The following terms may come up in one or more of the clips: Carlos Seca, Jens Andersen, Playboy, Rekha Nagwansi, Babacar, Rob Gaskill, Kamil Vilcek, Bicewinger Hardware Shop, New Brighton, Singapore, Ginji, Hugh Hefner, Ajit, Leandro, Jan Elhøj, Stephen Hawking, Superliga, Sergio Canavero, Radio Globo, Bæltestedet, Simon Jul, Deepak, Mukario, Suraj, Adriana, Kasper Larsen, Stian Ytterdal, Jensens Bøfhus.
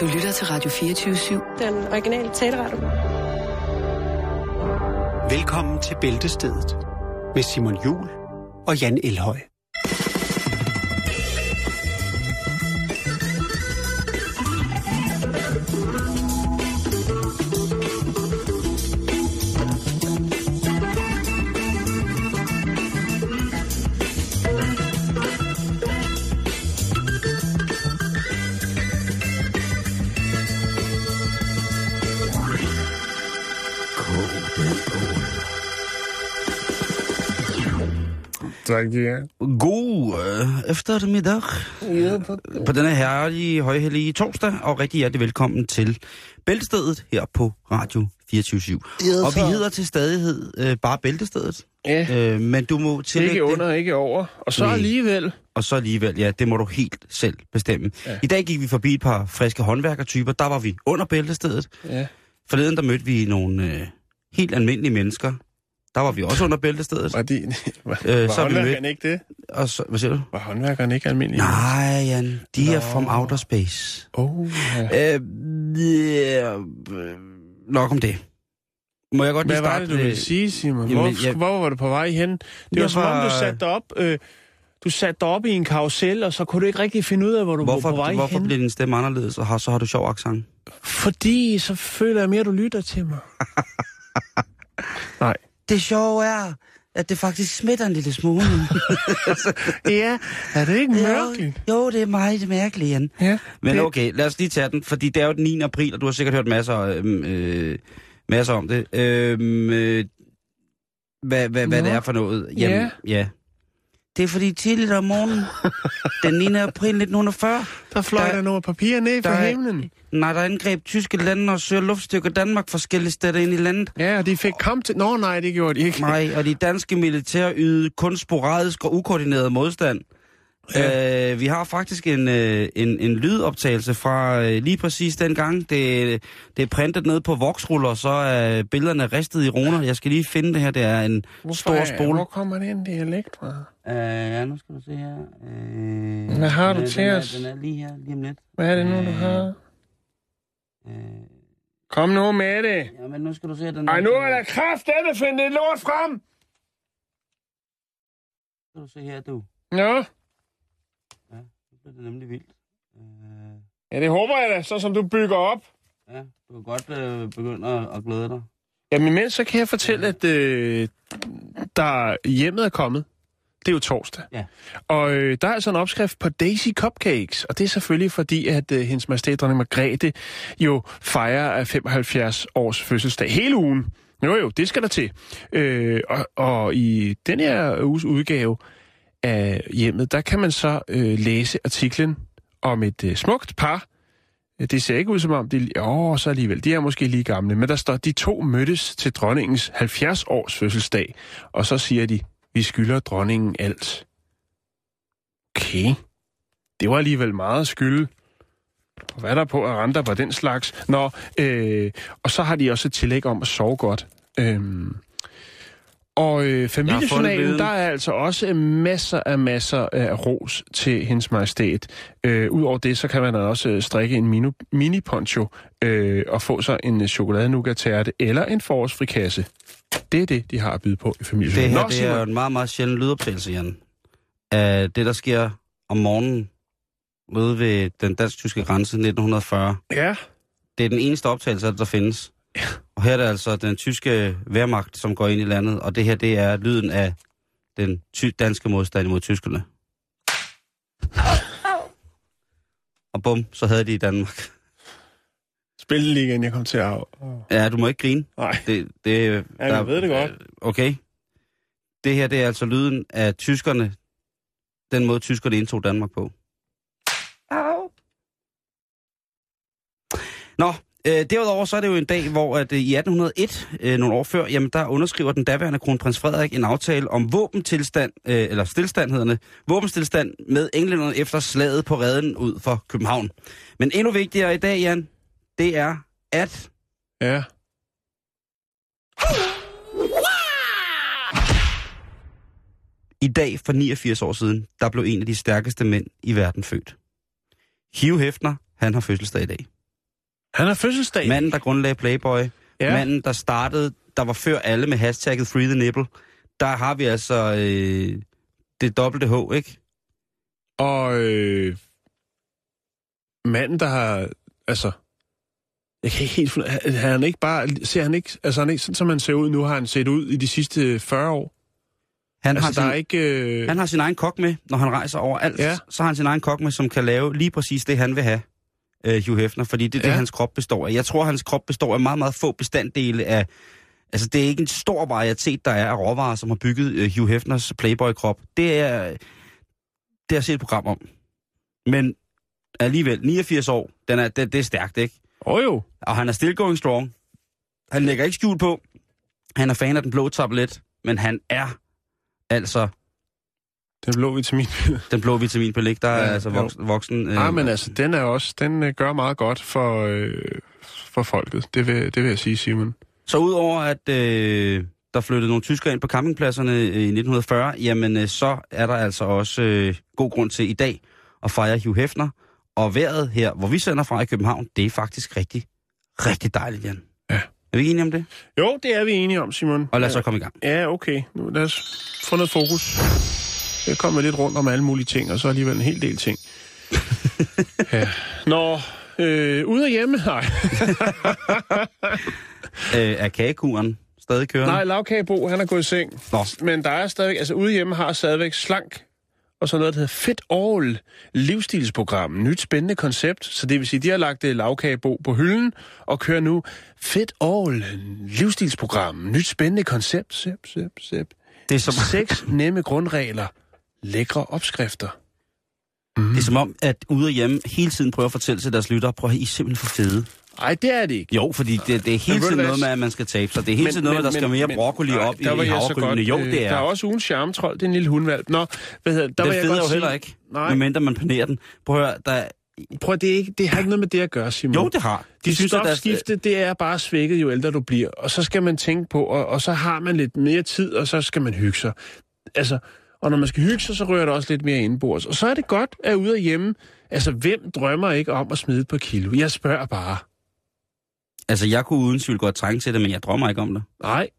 Du lytter til Radio 24-7. Den originale taleradio. Velkommen til Bæltestedet med Simon Jul og Jan Elhøj. God eftermiddag på denne herlige, højhellige torsdag, og rigtig hjertelig velkommen til Bæltestedet her på Radio 24-7. Og vi hedder til stadighed bare Bæltestedet, men du må tillægge ikke under, ikke over, og så alligevel. Og så alligevel, ja, det må du helt selv bestemme. Ja. I dag gik vi forbi et par friske håndværkertyper, der var vi under Bæltestedet. Ja. Forleden der mødte vi nogle helt almindelige mennesker. Der var vi også under Bæltestedet. Var håndværkeren ikke det? Og så, hvad siger du? Var håndværkeren ikke almindelig? Nej, Jan. De er from outer space. Ja. Nok om det. Må jeg godt lige starte? Hvad var det, du ville sige, Simon? Hvor var du på vej hen? Det var som om, du satte dig op... Du satte dig op i en karusel, og så kunne du ikke rigtig finde ud af, hvor du var på vej hen. Hvorfor blev din stemme anderledes, og så har du sjov accent? Fordi så føler jeg mere, du lytter til mig. Nej. Det sjove er, at det faktisk smitter en lille smule. Ja, er det ikke mærkeligt? Jo, det er meget mærkeligt, Jan. Ja, men okay, lad os lige tage den, fordi det er jo den 9. april, og du har sikkert hørt masser om det. Hvad det er for noget? Jamen, ja. Det er fordi tidligt om morgenen, den 9. april 1940... Der fløj der nogle papirer ned fra himlen. Nej, der angreb tyske lande og søger luftstykker Danmark forskellige steder ind i landet. Ja, og de fik kamp til... Nå nej, det gjorde de ikke. Nej, og de danske militære ydede kun sporadisk og ukoordineret modstand. Ja. Vi har faktisk en lydoptagelse fra lige præcis den gang. Det er printet ned på voksruller, så er billederne ristet i runer. Jeg skal lige finde det her. Det er en stor spole. Hvor kommer det en dialekt fra? Ja, nu skal du se her. Hvad har du til os? Den er lige her, lige om lidt. Hvad er det nu, du har? Kom nu med det! Ja, men nu skal du se, den... Ej, nu er der kraftedeme, find det lort frem! Nu skal du se her, du. Nå? Ja, det er nemlig vildt. Ja, det håber jeg da, så som du bygger op. Ja, du kan godt begynde at glæde dig. Jamen imens, så kan jeg fortælle, at der hjemmet er kommet. Det er jo torsdag. Ja. Og der er altså en opskrift på Daisy Cupcakes, og det er selvfølgelig fordi, at hendes majestæt dronning Margrethe jo fejrer 75 års fødselsdag hele ugen. Jo, det skal der til. Og i den her uges udgave af hjemmet, der kan man så læse artiklen om et smukt par. Det ser ikke ud som om, så alligevel, de er måske lige gamle, men der står, de to mødtes til dronningens 70 års fødselsdag, og så siger de, vi skylder dronningen alt. Okay. Det var alligevel meget skyld. Hvad er der på at rente på den slags? Nå, og så har de også et tillæg om at sove godt. Familiejournalen, der er altså også masser af ros til hendes majestæt. Udover det, så kan man også strikke en mini-poncho og få sig en chokoladenougat-tærte eller en forårsfrikasse. Det er det, de har at byde på i familiejournalen. Det her det er jo en meget, meget sjælden lydoptagelse, Jan. Det, der sker om morgenen ude ved den dansk-tyske grænse 1940. Ja. Det er den eneste optagelse, der findes. Ja. Og her er det altså den tyske værmagt, som går ind i landet, og det her, det er lyden af den danske modstand mod tyskerne. Og bum, så havde de i Danmark. Spilleligaen, jeg kom til at... Ja, du må ikke grine. Nej, jeg ved det godt. Okay. Det her, det er altså lyden af tyskerne, den måde tyskerne indtog Danmark på. Nå. Derudover så er det jo en dag, hvor at i 1801, nogle år før, jamen der underskriver den daværende kronprins Frederik en aftale om våbenstilstand med englænderne efter slaget på Reden ud for København. Men endnu vigtigere i dag, Jan, det er at... Ja. I dag for 89 år siden, der blev en af de stærkeste mænd i verden født. Hugh Hefner, han har fødselsdag i dag. Han har fødselsdag. Manden, der grundlagde Playboy. Ja. Manden, der startede, der var før alle med hashtagget Free the Nipple. Der har vi altså det dobbelte H, ikke? Og manden, der har... Altså... Jeg kan ikke helt finde... Han ikke bare... Ser han ikke... Altså, han ikke, sådan som han ser ud nu, har han set ud i de sidste 40 år. Han, altså, har sin, der er ikke, han har sin egen kok med, når han rejser overalt. Ja. Så har han sin egen kok med, som kan lave lige præcis det, han vil have, Hugh Hefner. Fordi det er det, hans krop består af. Jeg tror, hans krop består af meget, meget få bestanddele af... Altså, det er ikke en stor varietet, der er af råvarer, som har bygget Hugh Hefners Playboy-krop. Det har set et program om. Men alligevel, 89 år, det er stærkt, ikke? Jo. Og han er still going strong. Han lægger ikke skjul på. Han er fan af den blå tablet, men han er altså... Den blå vitaminpille. Den blå vitaminpille, der er altså voksen... men altså, den er også... Den gør meget godt for folket. Det vil jeg sige, Simon. Så udover at der flyttede nogle tyskere ind på campingpladserne i 1940, jamen så er der altså også god grund til i dag at fejre Hugh Hefner. Og vejret her, hvor vi sender fra i København, det er faktisk rigtig, rigtig dejligt, Jan. Ja. Er vi enige om det? Jo, det er vi enige om, Simon. Og lad os så komme i gang. Ja, okay. Nu lad os få noget fokus. Jeg kommer lidt rundt om alle mulige ting, og så alligevel en hel del ting. Ja. Nå, ude af hjemme, nej. Er kagekuren stadig kørende? Nej, Lavkagebo, han er gået i seng. Nå. Men der er stadigvæk, altså ude hjemme har stadigvæk slank, og så noget, der hedder Fit All livsstilsprogram. Nyt spændende koncept. Så det vil sige, de har lagt Lavkagebo på hylden, og kører nu Fit All livsstilsprogram. Nyt spændende koncept. Det er som 6 nemme grundregler. Lækre opskrifter. Mm. Det er som om, at ude og hjemme hele tiden prøver at fortælle til deres lyttere, prøv at I simpelthen for fede. Nej, det er det ikke. Jo, fordi det er hele tiden noget med, at man skal tabe sig. Det er hele tiden noget, der skal mere broccoli op i havregrynene. Jo, det er. Der er også ugens charmetrol. Det er en lille hundvalg. Nå, hvad hedder det? Den fede jo heller ikke, medmindre man panerer den. Prøv at høre, det har ikke noget med det at gøre, Simon. Jo, det har. De stofskifte, det er bare svækket, jo ældre du bliver. Og så skal man tænke på, og så har man lidt mere tid, og så skal man hygge sig. Altså, og når man skal hygge sig, så rører det også lidt mere indenbords. Og så er det godt at ude af hjemme. Altså, hvem drømmer ikke om at smide på kilo? Jeg spørger bare. Altså, jeg kunne uden tvivl godt trænge til det, men jeg drømmer ikke om det. Nej.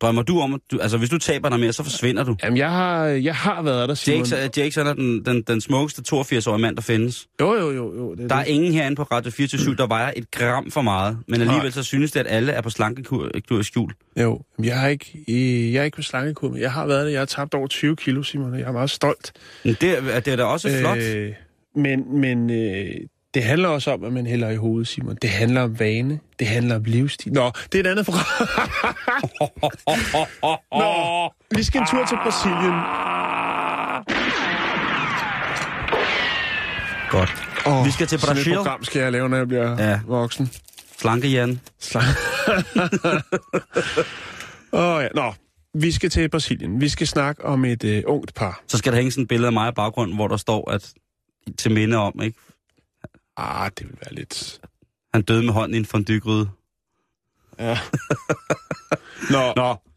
Drømmer du om det? Altså, hvis du taber dig mere, så forsvinder du. Jamen, jeg har været der, Simon. Jackson er den smukkeste 82-årige mand, der findes. Jo. Det er der er ingen herinde på Radio 24-7, der vejer et gram for meget. Men alligevel så synes det, at alle er på slankekur skjul. Jo, jeg er ikke på slankekur, men jeg har været der. Jeg har tabt over 20 kilo, Simon, og jeg er meget stolt. Det er da også flot. Men det handler også om, at man hælder i hovedet, Simon. Det handler om vane. Det handler om livsstil. Nå, det er et andet program. Nå, vi skal en tur til Brasilien. Godt. Vi skal til Brasilien. Sådan et program skal jeg lave, når jeg bliver voksen. Slanke, Jan. Ja. Nå, vi skal til Brasilien. Vi skal snakke om et ungt par. Så skal der hænge sådan et billede af mig i baggrunden, hvor der står, at til minde om, ikke? Det vil være lidt... Han døde med hånden i en fondygryde. Ja. Nå.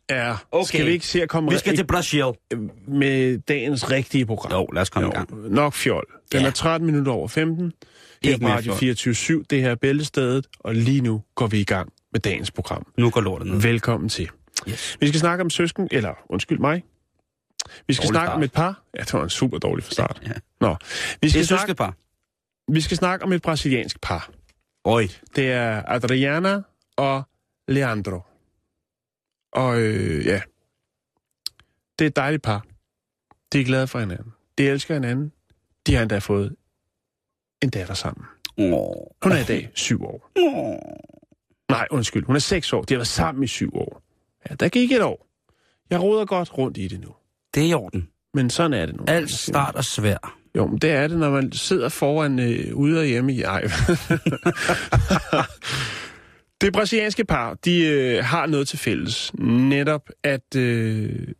Ja. Okay. Skal vi ikke se at komme... Vi skal til Brasil. Med dagens rigtige program. Jo, lad os komme i gang. Nok fjol. Den er 13 minutter over 15. Her på Radio 24-7. Det her er Bæltestedet. Og lige nu går vi i gang med dagens program. Nu går lortet ned. Velkommen til. Yes. Vi skal snakke om søsken... Eller, undskyld mig. Vi skal snakke om et par. Ja, det var en super dårlig for start. Ja. Nå. Vi skal snakke... par. Vi skal snakke om et brasiliansk par. Oj. Det er Adriana og Leandro. Og det er et dejligt par. De er glade for hinanden. De elsker hinanden. De har endda fået en datter sammen. Hun er i dag 7 år. Nej, undskyld. Hun er 6 år. De har været sammen i 7 år. Ja, der gik 1 år. Jeg roder godt rundt i det nu. Det er i orden. Men sådan er det nu. Alt starter svært. Jo, men det er det, når man sidder foran ude og hjemme i ej. Det brasilianske par, de har noget til fælles. Netop, at de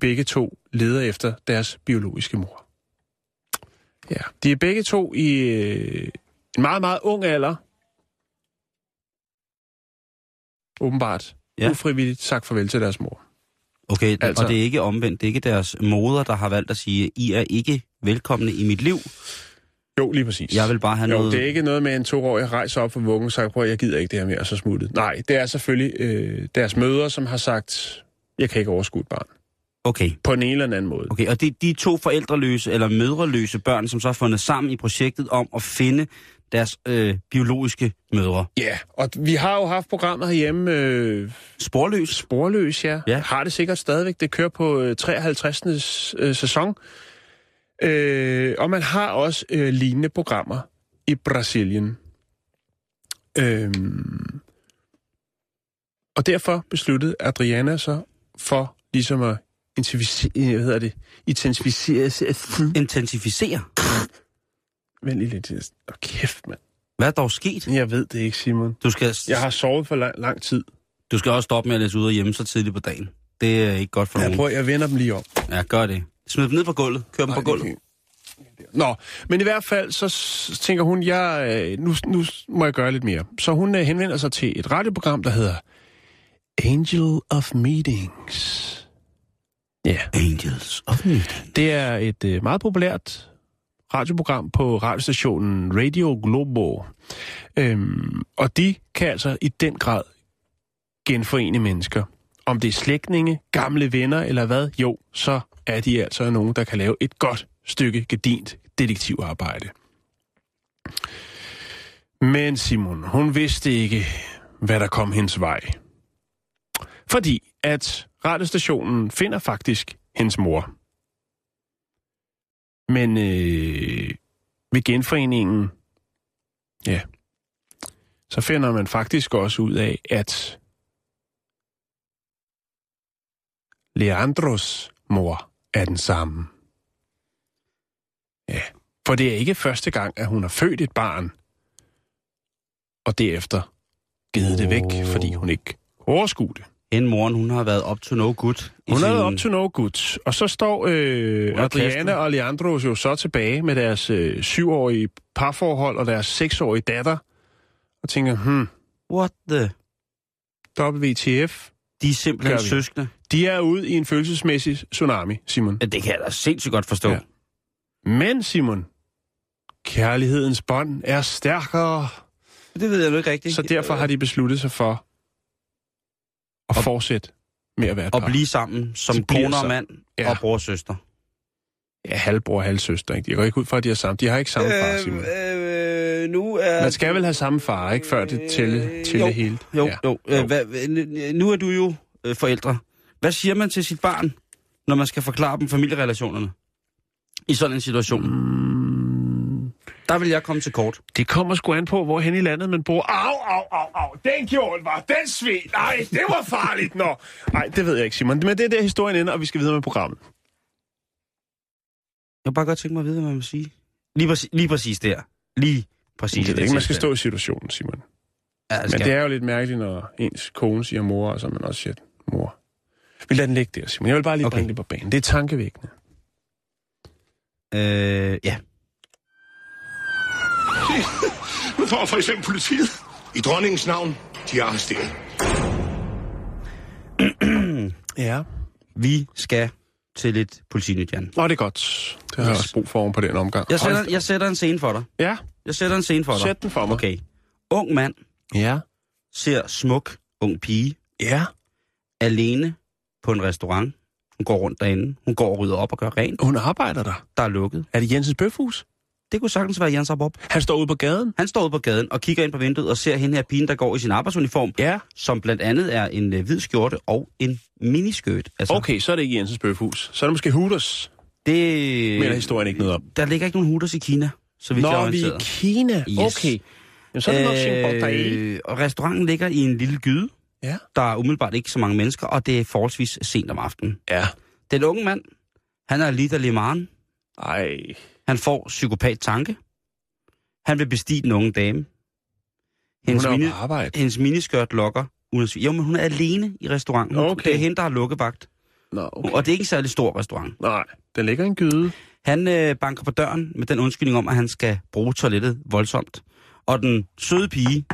begge to leder efter deres biologiske mor. Ja, de er begge to i en meget, meget ung alder. Åbenbart. Ja. Ufrivilligt sagt farvel til deres mor. Okay, altså, og det er ikke omvendt. Det er ikke deres moder, der har valgt at sige, I er ikke velkomne i mit liv. Jo, lige præcis. Jeg vil bare have jo, noget... det er ikke noget med en 2-årig rejser op for vuggen og sagt, prøv, jeg gider ikke det her mere, og så smuttet. Nej, det er selvfølgelig deres mødre, som har sagt, jeg kan ikke overskue et barn. Okay. På en eller anden måde. Okay, og det er de to forældreløse eller mødreløse børn, som så har fundet sammen i projektet om at finde deres biologiske mødre. Ja, yeah. Og vi har jo haft programmet herhjemme... Sporløs. Sporløs, ja. Yeah. Har det sikkert stadigvæk. Det kører på 53. Sæson. Og man har også lignende programmer i Brasilien. Og derfor besluttede Adriana så for ligesom at intensificere. Vent lige lidt. Åh, kæft, mand. Hvad er dog sket? Jeg ved det ikke, Simon. Jeg har sovet for lang tid. Du skal også stoppe med at læse ud og hjemme så tidligt på dagen. Det er ikke godt for nogen. Jeg prøver, jeg vender dem lige om. Ja, gør det. Smid dem ned på gulvet. Kør dem på gulvet. Nå, men i hvert fald, så tænker hun, nu må jeg gøre lidt mere. Så hun henvender sig til et radioprogram, der hedder Angel of Meetings. Yeah. Angels of Meetings. Det er et meget populært radioprogram på radiostationen Radio Globo. Og de kan altså i den grad genforene mennesker. Om det er slægtninge, gamle venner eller hvad, jo, så er de altså nogen, der kan lave et godt stykke gedint detektivarbejde. Men Simon, hun vidste ikke, hvad der kom hendes vej. Fordi at radiostationen finder faktisk hendes mor. Men ved genforeningen, ja, så finder man faktisk også ud af, at Leandros mor er den samme. Ja, for det er ikke første gang, at hun har født et barn, og derefter givet det væk, fordi hun ikke overskue det. En morgen, hun har været up to no good. Hun har været up to no good. Og så står Adriana og Leandro jo så tilbage med deres 7-årige parforhold og deres 6-årige datter. Og tænker, what the? WTF. De er simpelthen søskende. De er ude i en følelsesmæssig tsunami, Simon. Ja, det kan jeg da sindssygt godt forstå. Ja. Men, Simon, kærlighedens bånd er stærkere. Det ved jeg jo ikke rigtigt. Så derfor har de besluttet sig for og fortsætte med at være og blive sammen som kone og mand og bror og søster. Ja, halvbror og halvsøster, ikke? Jeg går ikke ud fra, at de er sammen. De har ikke samme far, Simon. Man skal vel have samme far, ikke? Før det tælle hele. Jo. Nu er du jo forældre. Hvad siger man til sit barn, når man skal forklare dem familierelationerne i sådan en situation? Der vil jeg komme til kort. Det kommer sgu an på, hvor hen i landet man bor. Au. Den kjole var, den sved. Nej, det var farligt. Nå. Nej, det ved jeg ikke, Simon. Men det er der historien ender, og vi skal videre med programmet. Jeg vil bare godt tænke mig at vide, hvad man vil sige. Lige præcis der. Det er ikke, man skal stå i situationen, Simon. Ja, men det er jo lidt mærkeligt, når ens kone siger mor, og så man også siger mor. Vi lader den ligge der, Simon. Jeg vil bare lige bringe det på banen. Det er tankevækkende. Ja. Nu får for eksempel politiet. I dronningens navn, de er arresteret. Ja. Vi skal til et politinyt, Jan. Nå, det er godt. Det har jeg også brug for oven på den omgang. Jeg sætter en scene for dig. Ja. Sæt den for mig. Okay. Ung mand. Ja. Ser smuk ung pige. Ja. Alene på en restaurant. Hun går rundt derinde. Hun går og rydder op og gør rent. Hun arbejder der. Der er lukket. Er det Jensens Bøfhus? Det kunne sagtens være Jens Bob. Han står ude på gaden? Han står ude på gaden og kigger ind på vinduet og ser hende her pigen, der går i sin arbejdsuniform, ja, som blandt andet er en hvid skjorte og en miniskørt. Altså, okay, så er det ikke Jensens Bøfhus. Så er det måske Hooters. Det melder historien ikke noget om. Der ligger ikke nogen Hooters i Kina, så vidt jeg er orienteret. Nå, vi i Kina? Yes. Okay. Jamen, så er det nok Singapore. Og restauranten ligger i en lille gyde. Ja. Der er umiddelbart ikke så mange mennesker, og det er forholdsvis sent om aftenen. Ja. Den unge mand, han er lidt af Limaren. Ej. Han får psykopat tanke. Han vil bestige den unge dame. Hendes miniskørt lokker. Jo, men hun er alene i restauranten. Okay. Det er hende, der har lukkevagt. Nå, okay. Og det er ikke en særlig stor restaurant. Nej, den ligger en gyde. Han banker på døren med den undskyldning om, at han skal bruge toilettet voldsomt. Og den søde pige,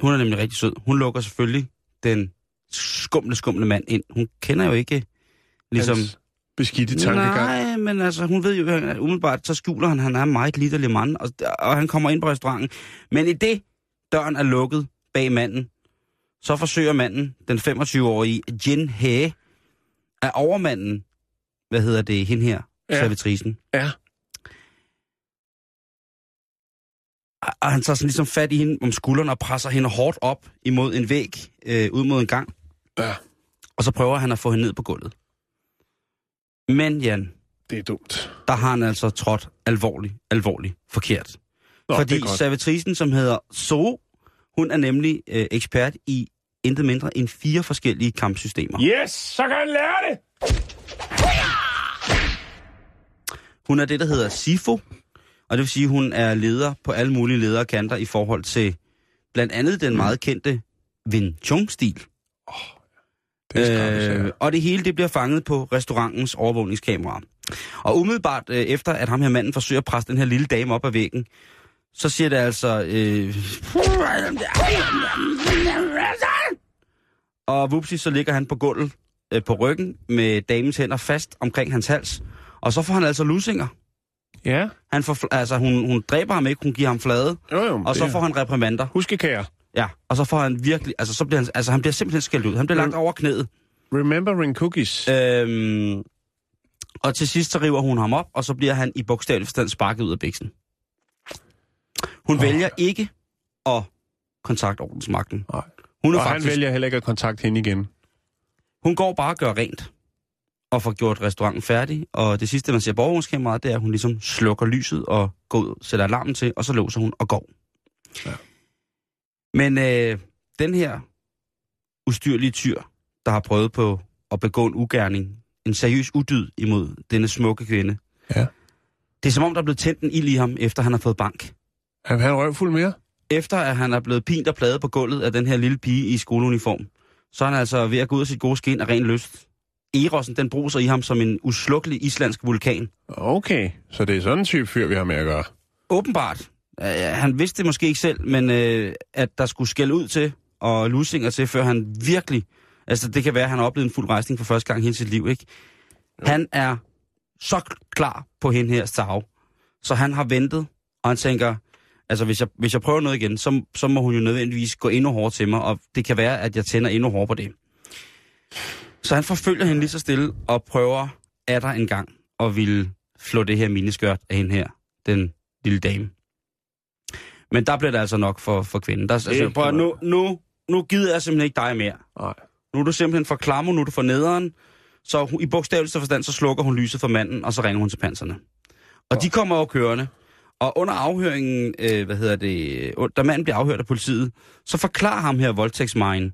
hun er nemlig rigtig sød, hun lukker selvfølgelig den skumle mand ind. Hun kender jo ikke ligesom... beskidte tankegang. Nej, men altså, hun ved jo, at umiddelbart, så skjuler han, han er meget lille mand, og han kommer ind på restauranten. Men i det, døren er lukket bag manden, så forsøger manden, den 25-årige Jin He, at overmanden, hvad hedder det, hende her, ja, servitrisen. Ja. Og han tager sådan ligesom fat i hende om skulderen og presser hende hårdt op imod en væg, ud mod en gang. Ja. Og så prøver han at få hende ned på gulvet. Men Jan... Det er dumt. Der har han altså trådt alvorligt forkert. Nå, fordi servitrisen, som hedder So, hun er nemlig ekspert i intet mindre end 4 forskellige kampsystemer. Yes, så kan han lære det! Hun er det, der hedder Sifo. Og det vil sige, at hun er leder på alle mulige lederkanter i forhold til blandt andet den meget kendte Wing Chun-stil. Og det hele det bliver fanget på restaurantens overvågningskamera. Og umiddelbart efter, at ham her manden forsøger at presse den her lille dame op ad væggen, så siger det altså... Og vupsi, så ligger han på gulvet på ryggen med damens hænder fast omkring hans hals. Og så får han altså lusinger. Ja. Han får, altså, hun dræber ham ikke, hun giver ham flade, jo, og så får han reprimander. Huskekære. Ja, og så får han virkelig, altså så bliver han, altså han bliver simpelthen skældt ud. Han bliver langt over knæet. Remembering cookies. Og til sidst så river hun ham op, og så bliver han i bogstavelig forstand sparket ud af biksen. Hun vælger ikke at kontakte ordensmagten. Nej. Hun er og faktisk, han vælger heller ikke at kontakte hende igen. Hun går bare og gør rent. Og får gjort restauranten færdig, og det sidste, man ser på overvågningskameraet, det er, at hun ligesom slukker lyset og går ud, sætter alarmen til, og så låser hun og går. Ja. Men den her ustyrlige tyr, der har prøvet på at begå en ugerning, en seriøs udyd imod denne smukke kvinde, ja, det er som om, der er blevet tændt en ild i ham, efter han har fået bank. Han har røvfuld mere? Efter at han er blevet pint og pladet på gulvet af den her lille pige i skoleuniform, så er han altså ved at gå ud af sit gode skin og ren lyst. Erosen, den bruser i ham som en uslukkelig islandsk vulkan. Okay, så det er sådan en type fyr, vi har med at gøre. Åbenbart. Han vidste det måske ikke selv, men at der skulle skælde ud til og lusinger til, før han virkelig... Altså, det kan være, at han har oplevet en fuld rejsning for første gang hele sit liv, ikke? Jo. Han er så klar på hende her stav, så han har ventet, og han tænker, altså, hvis jeg prøver noget igen, så må hun jo nødvendigvis gå endnu hårdere til mig, og det kan være, at jeg tænder endnu hårdere på det. Så han forfølger hende lige så stille og prøver atter en gang at ville flå det her miniskørt af hende her, den lille dame. Men der bliver det altså nok for kvinden. Der, altså, prøv at, nu gider jeg simpelthen ikke dig mere. Nej. Nu er du simpelthen for klammer, nu er du for nederen. Så i bogstaveligste forstand, så slukker hun lyset for manden, og så ringer hun til panserne. Og de kommer over kørende. Og under afhøringen, da manden bliver afhørt af politiet, så forklarer ham her voldtægtsmanden,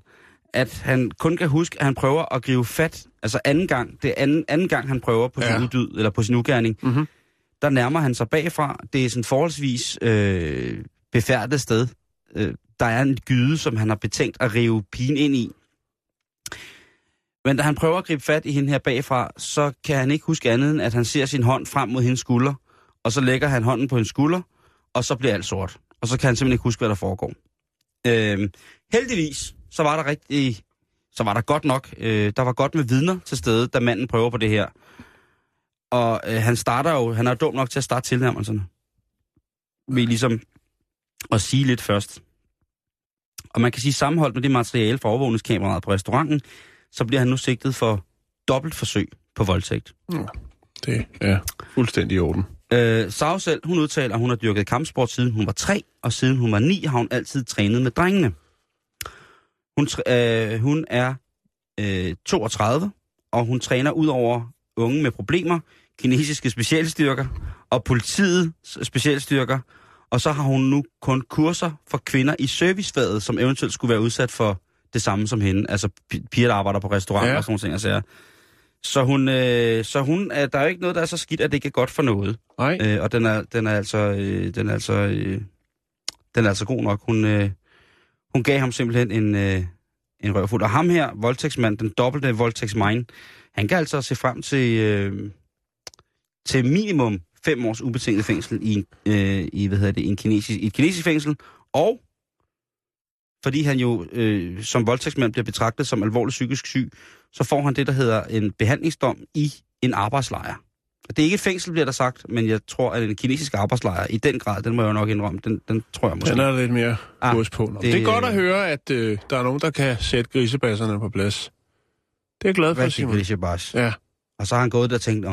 at han kun kan huske, at han prøver at gribe fat, altså anden gang han prøver på sin uddyd, eller på sin ugerning, der nærmer han sig bagfra. Det er sådan forholdsvis befærdet sted. Der er en gyde, som han har betænkt at rive pigen ind i. Men da han prøver at gribe fat i hende her bagfra, så kan han ikke huske andet, end at han ser sin hånd frem mod hendes skulder, og så lægger han hånden på hendes skulder, og så bliver alt sort. Og så kan han simpelthen ikke huske, hvad der foregår. Heldigvis... Så var der godt nok, der var godt med vidner til stede, da manden prøver på det her. Og han er dum nok til at starte tilnærmelserne. Ved ligesom at sige lidt først. Og man kan sige, sammenholdt med det materiale fra overvågningskameraet på restauranten, så bliver han nu sigtet for dobbelt forsøg på voldtægt. Ja, det er fuldstændig i orden. Sau selv, hun udtaler, at hun har dyrket kampsport siden hun var 3, og siden hun var 9 har hun altid trænet med drengene. Hun er 32, og hun træner ud over unge med problemer, kinesiske specialstyrker og politiets specialstyrker, og så har hun nu kun kurser for kvinder i servicefaget, som eventuelt skulle være udsat for det samme som hende, altså piger, der arbejder på restauranter og sådan nogle ting. Altså. Så hun, der er jo ikke noget, der er så skidt, at det ikke er godt for noget. Og den er altså god nok. Hun gav ham simpelthen en røvfuld. Og ham her, voldtægtsmand, den dobbelte voldtægtsmand, han kan altså se frem til minimum 5 års ubetinget fængsel i et kinesisk fængsel. Og fordi han jo som voldtægtsmand bliver betragtet som alvorligt psykisk syg, så får han det, der hedder en behandlingsdom i en arbejdslejr. Og det er ikke et fængsel, bliver der sagt, men jeg tror, at en kinesisk arbejdslejr i den grad, den må jeg jo nok indrømme, den tror jeg måske. Den er lidt mere gods på. Det er godt at høre, at der er nogen, der kan sætte grisebasserne på plads. Det er jeg glad for, Simon. Grisebass. Ja. Og så har han gået der og tænkt,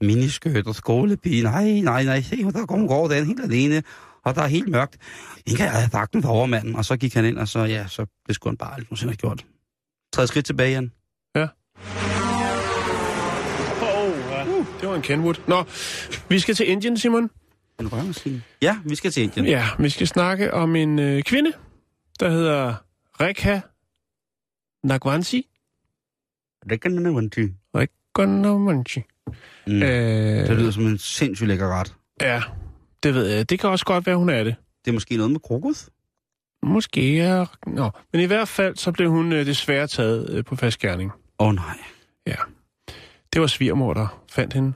miniskøt og skolepige, nej, se, der går den helt alene, og der er helt mørkt. Ingen kan have vagten for overmanden, og så gik han ind, og så blev sgu han bare alt, nogensinde har gjort. 3 skridt tilbage, Jan. Ja. Det var en Kenwood. Nå, vi skal til Indien, Simon. En røvmaskine. Ja, vi skal til Indien. Ja, vi skal snakke om en kvinde, der hedder Rekha Nagwansi. Rekha Nagwansi. Det lyder som en sindssygt lækker ret. Ja, det ved jeg. Det kan også godt være, hun er det. Det er måske noget med krokus? Måske er... Nå, men i hvert fald, så blev hun desværre taget på fast gerning. Åh nej. Ja. Det var svigermor, der fandt hende.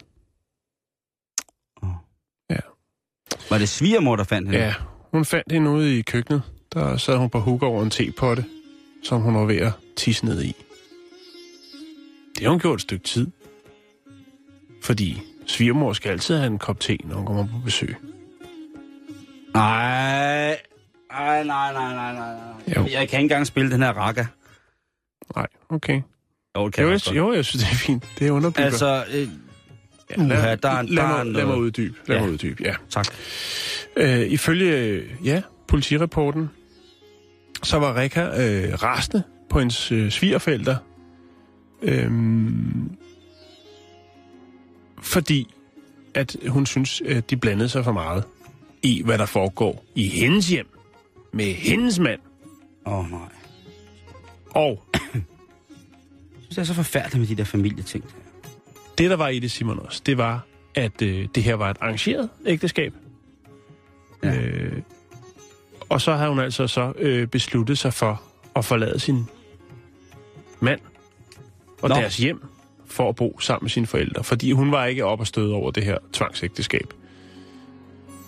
Ja. Var det svigermor, der fandt hende? Ja, hun fandt hende ude i køkkenet. Der sad hun på huk over en tepotte, som hun var ved at tisse ned i. Det har hun gjort et stykke tid. Fordi svigermor skal altid have en kop te, når hun kommer på besøg. Nej. Jo. Jeg kan ikke engang spille den her raga. Nej, okay. Jo, jeg synes, det er fint. Det er underbygger. Altså, lad mig uddybe. Tak. Ifølge politirapporten, så var Rekha rasende på hendes svigerforældre, fordi at hun synes, at de blandede sig for meget i, hvad der foregår i hendes hjem med hendes mand. Åh, nej. Og... Det er så forfærdeligt med de der familieting. Det, der var i det, Simon også, det var, at det her var et arrangeret ægteskab. Ja. Og så havde hun altså besluttet sig for at forlade sin mand og deres hjem for at bo sammen med sine forældre. Fordi hun var ikke op og støde over det her tvangsægteskab.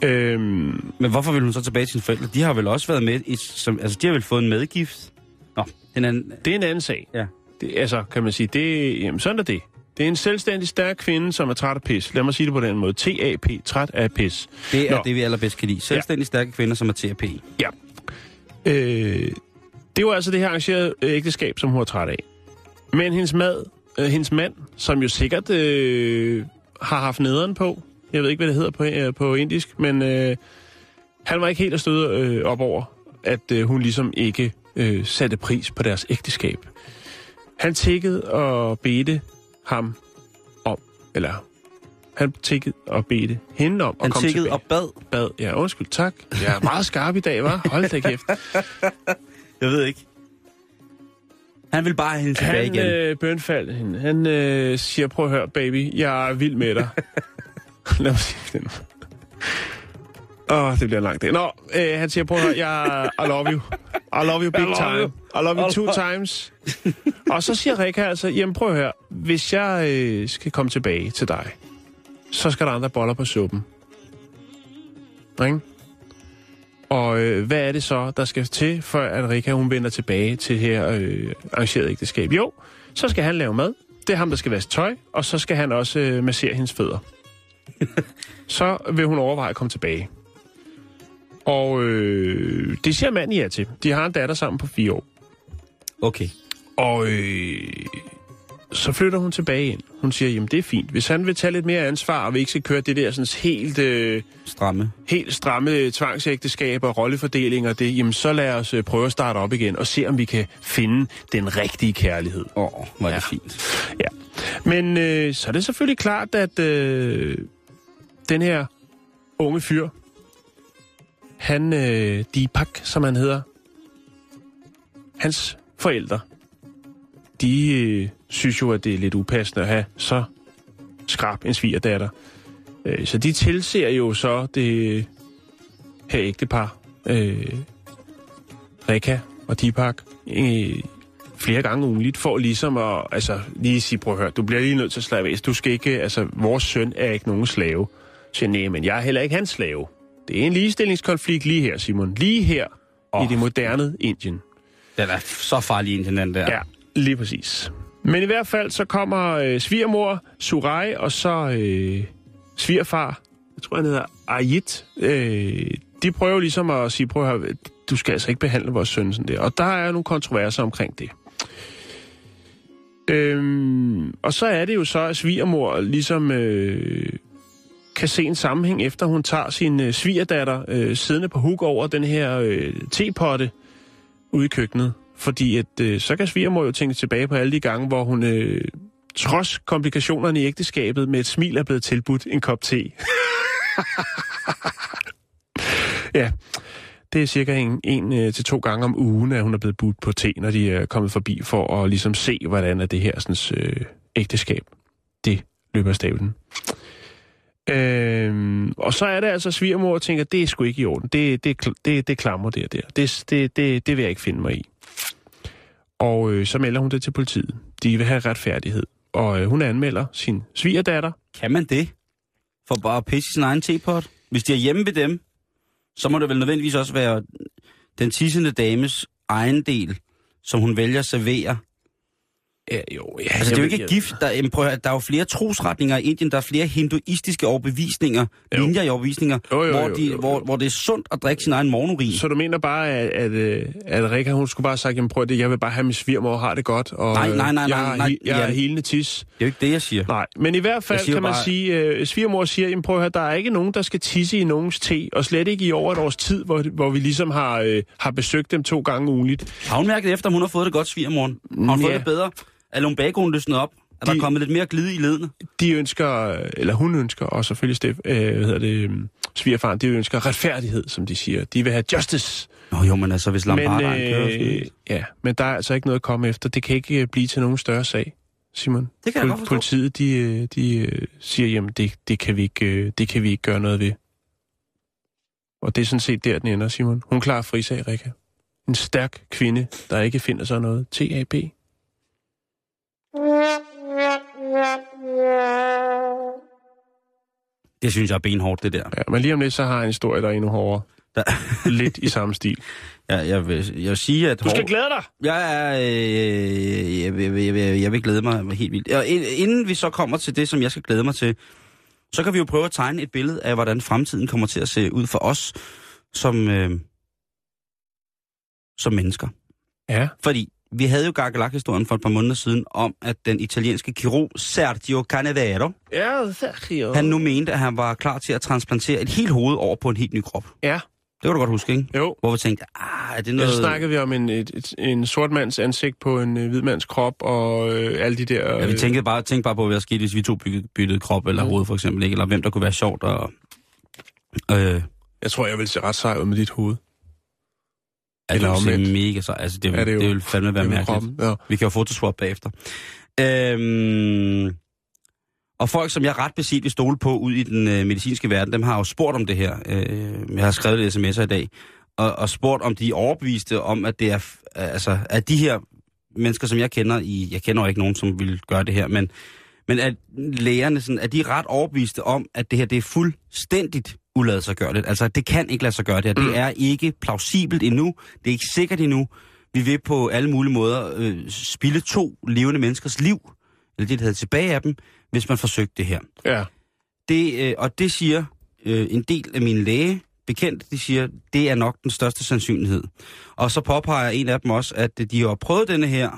Men hvorfor ville hun så tilbage til sine forældre? De har vel også været med i... de har vel fået en medgift? Nå, det er en anden sag. Ja. Kan man sige, sådan er det. Det er en selvstændig, stærk kvinde, som er træt af pis. Lad mig sige det på den måde. TAP, træt af pis. Det er det, vi allerbedst kan lide. Selvstændig, stærke kvinder, som er TAP. Ja. Det var altså det her arrangerede ægteskab, som hun var træt af. Men hendes mand, som jo sikkert har haft nederen på, jeg ved ikke, hvad det hedder på indisk, men han var ikke helt at støde op over, at hun ligesom ikke satte pris på deres ægteskab. Han tikkede og bedte ham om, eller han tikkede og bedte hende om og han kom tilbage. Han tikkede og bad. Ja, undskyld, tak. Jeg er meget skarp i dag, hva'? Hold da kæft. Jeg ved ikke. Han vil bare have hende tilbage igen. Han bønfaldt hende. Han siger, prøv at høre, baby, jeg er vild med dig. Lad mig sige det. Det bliver en lang dag. Nå, han siger, prøv at høre, I love you. I love you big time. I love you 2 times. Og så siger Rekha altså, jamen prøv at høre, hvis jeg skal komme tilbage til dig, så skal der andre boller på suppen. Ring. Og hvad er det så, der skal til, for at Rekha hun vender tilbage til her arrangeret ægteskab? Jo, så skal han lave mad. Det er ham, der skal vaske tøj. Og så skal han også massere hendes fødder. Så vil hun overveje at komme tilbage. Og det siger manden ja til. De har en datter sammen på 4 år. Okay. Og så flytter hun tilbage ind. Hun siger, jamen det er fint. Hvis han vil tage lidt mere ansvar, og vi ikke skal køre det der sådan helt... Helt stramme tvangsægteskaber, rollefordeling og det, jamen så lad os prøve at starte op igen, og se om vi kan finde den rigtige kærlighed. Hvor er det fint. Ja. Men så er det selvfølgelig klart, at den her unge fyr, han, Deepak, som han hedder, hans forældre, de synes jo, at det er lidt upassende at have så skrab en svigerdatter. Så de tilser jo så det her ægtepar, Rekha og Deepak, flere gange ugenligt, for ligesom at lige sige, prøv at høre, du bliver lige nødt til at slave af. Du skal ikke, vores søn er ikke nogen slave. Så nej, men jeg er heller ikke hans slave. Det er en ligestillingskonflikt lige her, Simon. Lige her i det moderne Indien. Den er så farlig Indien, den der. Ja, lige præcis. Men i hvert fald så kommer svigermor, Suraj, og så svigerfar, jeg tror han hedder Ajit. De prøver ligesom at sige, prøv at høre, du skal altså ikke behandle vores søn sådan der. Og der er nogle kontroverser omkring det. Og så er det jo så, at svigermor ligesom kan se en sammenhæng, efter hun tager sin svigerdatter siddende på huk over den her tepotte ude i køkkenet. Fordi at, så kan svigermor jo tænke tilbage på alle de gange, hvor hun trods komplikationerne i ægteskabet med et smil er blevet tilbudt en kop te. Ja, det er cirka en til to gange om ugen, at hun er blevet budt på te, når de er kommet forbi for at ligesom se, hvordan er det her sådan, ægteskab. Det løber af stablen. Og så er det altså svigermor tænker, det er sgu ikke i orden. Det klammer der. Det vil jeg ikke finde mig i. Og så melder hun det til politiet. De vil have retfærdighed. Og hun anmelder sin svigerdatter. Kan man det? For bare at pisse sin egen tepot? Hvis de er hjemme ved dem, så må det vel nødvendigvis også være den tissende dames egen del, som hun vælger at servere. Ja, jo, ja, altså, det er jo ikke gift. Der er jo flere trosretninger i Indien. Der er flere hinduistiske overbevisninger, linjer i overbevisninger, hvor det er sundt at drikke sin egen morgenurin. Så du mener bare, at Rekha, hun skulle bare have sagt, prøv det, jeg vil bare have min svirmor og har det godt, og jeg er helende tis. Det er jo ikke det, jeg siger. Nej, men i hvert fald kan man sige, svirmor siger, jamen, prøv at høre, der er ikke nogen, der skal tisse i nogens te, og slet ikke i over et års tid, hvor vi ligesom har besøgt dem 2 gange ugenligt. Har hun mærket efter, hun har fået det godt, svirmoren? Har hun fået det bedre? Er lumbagoen løsnet op? Er der kommet lidt mere glide i ledene? De ønsker, eller hun ønsker, og selvfølgelig svigerfaren, de ønsker retfærdighed, som de siger. De vil have justice. Nå jo, men altså, hvis Lamparderen kører... Ja, men der er altså ikke noget at komme efter. Det kan ikke blive til nogen større sag, Simon. Det kan jeg godt forstå. Politiet, de siger, jamen, det kan vi ikke gøre noget ved. Og det er sådan set der, den ender, Simon. Hun klarer frisag, Rekha. En stærk kvinde, der ikke finder sig noget. TAB. Det synes jeg er benhårdt, det der. Ja, men lige om lidt, så har jeg en historie, der er endnu hårdere. Lidt i samme stil. Ja, jeg vil sige, at... Du skal glæde dig! Jeg vil glæde mig helt vildt. Og inden vi så kommer til det, som jeg skal glæde mig til, så kan vi jo prøve at tegne et billede af, hvordan fremtiden kommer til at se ud for os som mennesker. Ja. Fordi... Vi havde jo gargalak-historien for et par måneder siden om, at den italienske kirurg Sergio Canavero, ja, Sergio, han nu mente, at han var klar til at transplantere et helt hoved over på en helt ny krop. Ja. Det kan du godt huske, ikke? Jo. Hvor vi tænkte, er det noget... Så snakkede vi om en sort mands ansigt på en hvid mands krop og alle de der... Ja, vi tænkte bare på, hvad der skete, hvis vi to byttede krop eller hoved for eksempel, ikke? Eller hvem der kunne være sjovt og... Jeg tror, jeg ville se ret sej ud med dit hoved. Altså, det er mega sej. Altså, det vil fandme være mærkeligt. Ja. Vi kan jo photoswap bagefter. Og folk, som jeg ret beset vil stole på ud i den medicinske verden, dem har jo spurgt om det her. Jeg har skrevet lidt sms'er i dag. Og spurgt, om de er overbeviste om, at det er... Altså, at de her mennesker, som jeg kender i... Jeg kender jo ikke nogen, som vil gøre det her, men at lægerne sådan... At de er ret overbeviste om, at det her, det er fuldstændigt... ulade sig gøre det. Altså, det kan ikke lade sig gøre det her. Det er ikke plausibelt endnu. Det er ikke sikkert endnu. Vi vil på alle mulige måder spilde 2 levende menneskers liv, eller det, der havde tilbage af dem, hvis man forsøgte det her. Ja. Det siger en del af mine læge bekendt, de siger, det er nok den største sandsynlighed. Og så påpeger en af dem også, at de har prøvet denne her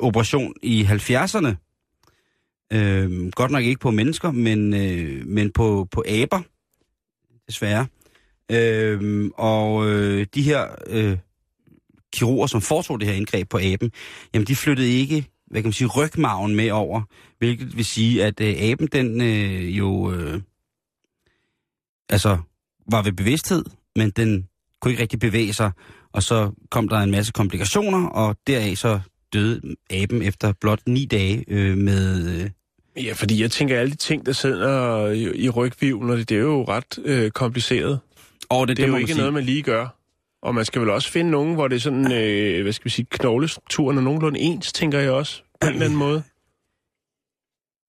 operation i 70'erne, godt nok ikke på mennesker, men på aber, desværre. De her kirurger, som foretog det her indgreb på aben, jamen de flyttede ikke, hvad kan man sige, rygmarven med over, hvilket vil sige, at aben den var ved bevidsthed, men den kunne ikke rigtig bevæge sig, og så kom der en masse komplikationer, og deraf så døde aben efter blot 9 dage med... Ja, fordi jeg tænker, alle de ting, der sidder i ryghvirvlen, og det er jo ret kompliceret. Og det er jo ikke noget, man lige gør. Og man skal vel også finde nogen, hvor det er sådan, hvad skal vi sige, knoglestrukturen er nogenlunde ens, tænker jeg også, på en eller anden måde.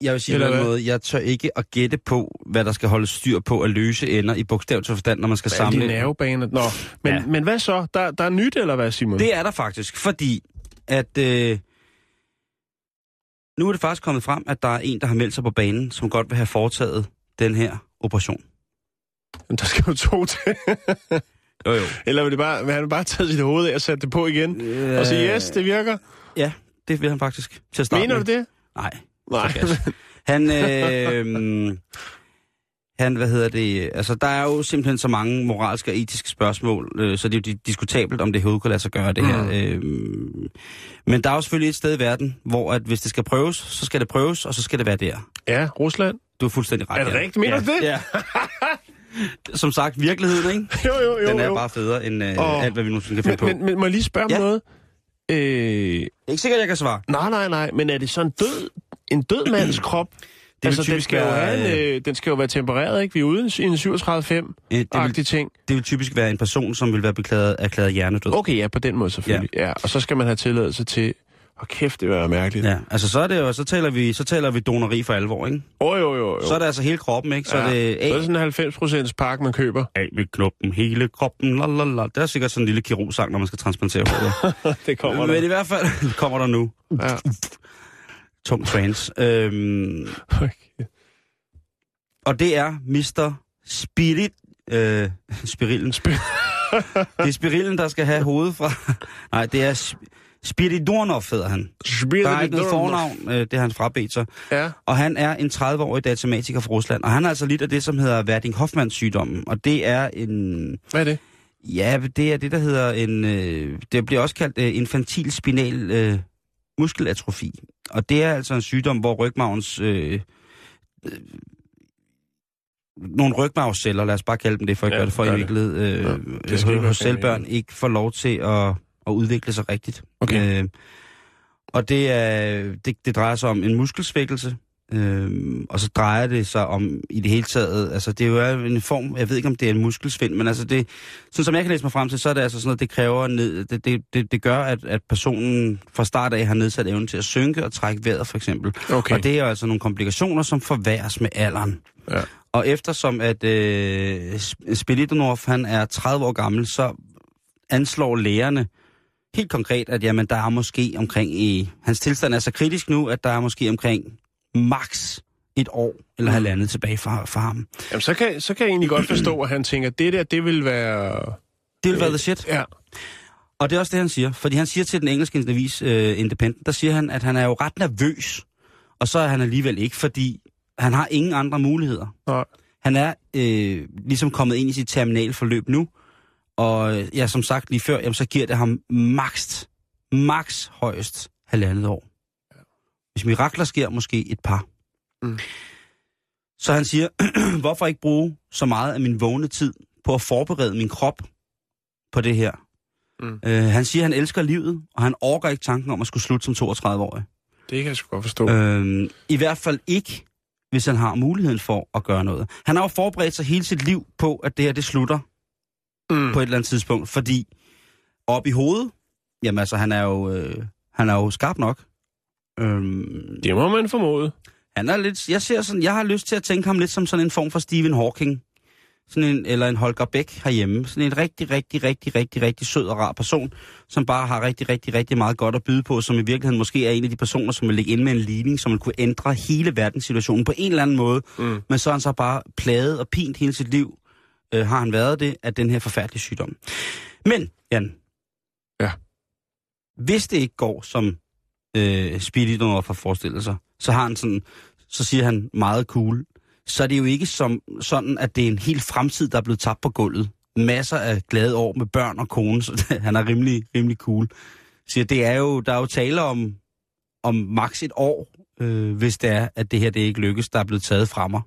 Jeg vil sige på en måde, jeg tør ikke at gætte på, hvad der skal holde styr på at løse ender i bogstavelig forstand, når man skal samle... Alle de nervebaner. Nå, men hvad så? Der er nyt, eller hvad, Simon? Det er der faktisk, fordi... at Nu er det faktisk kommet frem, at der er en, der har meldt sig på banen, som godt vil have foretaget den her operation. Jamen, der skal jo to til. Jo. Eller vil han bare tage sit hoved af og sætte det på igen? Og sige, yes, det virker? Ja, det vil han faktisk. Til at starte med. Mener du det? Nej. Han, altså der er jo simpelthen så mange moralske og etiske spørgsmål, så det er jo diskutabelt, om det overhovedet kan lade sig gøre det her. Men der er jo selvfølgelig et sted i verden, hvor at hvis det skal prøves, så skal det prøves, og så skal det være der. Ja, Rusland. Du er fuldstændig ret. Er det rigtigt, mener du det? Ja. Som sagt, virkeligheden, ikke? Jo. Den er bare federe end alt, hvad vi nu kan finde på. Men må jeg lige spørge om noget? Ikke sikkert, jeg kan svare. Nej, men er det så en død mands krop? Det altså, den skal jo være tempereret, ikke? Vi er uden i en 37,5-agtig ting. Det vil typisk være en person, som vil være erklæret hjernedød. Okay, ja, på den måde selvfølgelig. Ja. Og så skal man have tilladelse til... Og kæft, det var mærkeligt. Ja, altså så er det jo, så taler vi doneri for alvor, ikke? Jo. Så er det altså hele kroppen, ikke? Så, ja. Så er det sådan en 90%-pakke, man køber. Af med knoppen, hele kroppen, lalala. Det er sikkert sådan en lille kirurgsang, når man skal transplantere hovedet. Det kommer der. Men i hvert fald kommer der nu. Ja. Tung trance. Okay. Og det er Mr. Spirit... Spirillen. Det er Spirillen, der skal have hovedet fra... Nej, det er... Spilit Durnoff hedder han. Der er ikke noget fornavn, det er hans frabeter. Ja. Og han er en 30-årig datamatiker fra Rusland. Og han har altså lidt af det, som hedder Werdnig-Hoffmanns sygdommen. Og det er en... Hvad er det? Ja, det er det, der hedder en... det bliver også kaldt infantil spinal muskelatrofi. Og det er altså en sygdom, hvor rygmarvens... nogle rygmarvsceller, lad os bare kalde dem det, for at gøre det for indviklet. Hos selvbørn ikke får lov til at... og udvikle sig rigtigt. Okay. Og det drejer sig om en muskelsvækkelse, og så drejer det sig om i det hele taget, altså det er jo en form, jeg ved ikke om det er en muskelsvind, men altså det, sådan som jeg kan læse mig frem til, så er det altså sådan noget, det kræver, det gør, at personen fra start af har nedsat evnen til at synke og trække vejret for eksempel. Okay. Og det er jo altså nogle komplikationer, som forværres med alderen. Ja. Og eftersom at Spilit Durnoff, han er 30 år gammel, så anslår lægerne helt konkret, at jamen, der er måske omkring i... Hans tilstand er så kritisk nu, at der er måske omkring maks et år eller halvandet tilbage for ham. Jamen, så kan jeg egentlig godt forstå, at han tænker, at det der, det vil være... Det vil være the shit. Ja. Og det er også det, han siger. Fordi han siger til den engelske avis Independent, der siger han, at han er jo ret nervøs. Og så er han alligevel ikke, fordi han har ingen andre muligheder. Nej. Han er ligesom kommet ind i sit terminalforløb nu. Og ja, som sagt lige før, jamen, så giver det ham maks højst halvandet år. Hvis mirakler sker, måske et par. Mm. Så han siger, hvorfor ikke bruge så meget af min vågne tid på at forberede min krop på det her? Mm. Han siger, han elsker livet, og han orker ikke tanken om at skulle slutte som 32-årig. Det kan jeg sgu godt forstå. I hvert fald ikke, hvis han har muligheden for at gøre noget. Han har jo forberedt sig hele sit liv på, at det her, det slutter. Mm. På et eller andet tidspunkt, fordi op i hovedet, jamen altså, han er jo skarp nok. Det må man formode. Han er lidt, jeg har lyst til at tænke ham lidt som sådan en form for Stephen Hawking, sådan en, eller en Holger Bæk herhjemme, sådan en rigtig sød og rar person, som bare har rigtig meget godt at byde på, som i virkeligheden måske er en af de personer, som vil ligge inde med en ligning, som vil kunne ændre hele verdenssituationen på en eller anden måde, men så er han så bare plaget og pint hele sit liv. Har han været det af den her forfærdelige sygdom. Men, Jan. Ja. Hvis det ikke går, som Spilit Durnoff har forestillet sig, så har han sådan, så siger han meget cool. Så er det jo ikke sådan, at det er en hel fremtid, der er blevet tabt på gulvet. Masser af glade år med børn og kone, så han er rimelig cool. Så det er jo, der er jo tale om maks et år, hvis det er, at det her det ikke lykkes, der er blevet taget fra mig.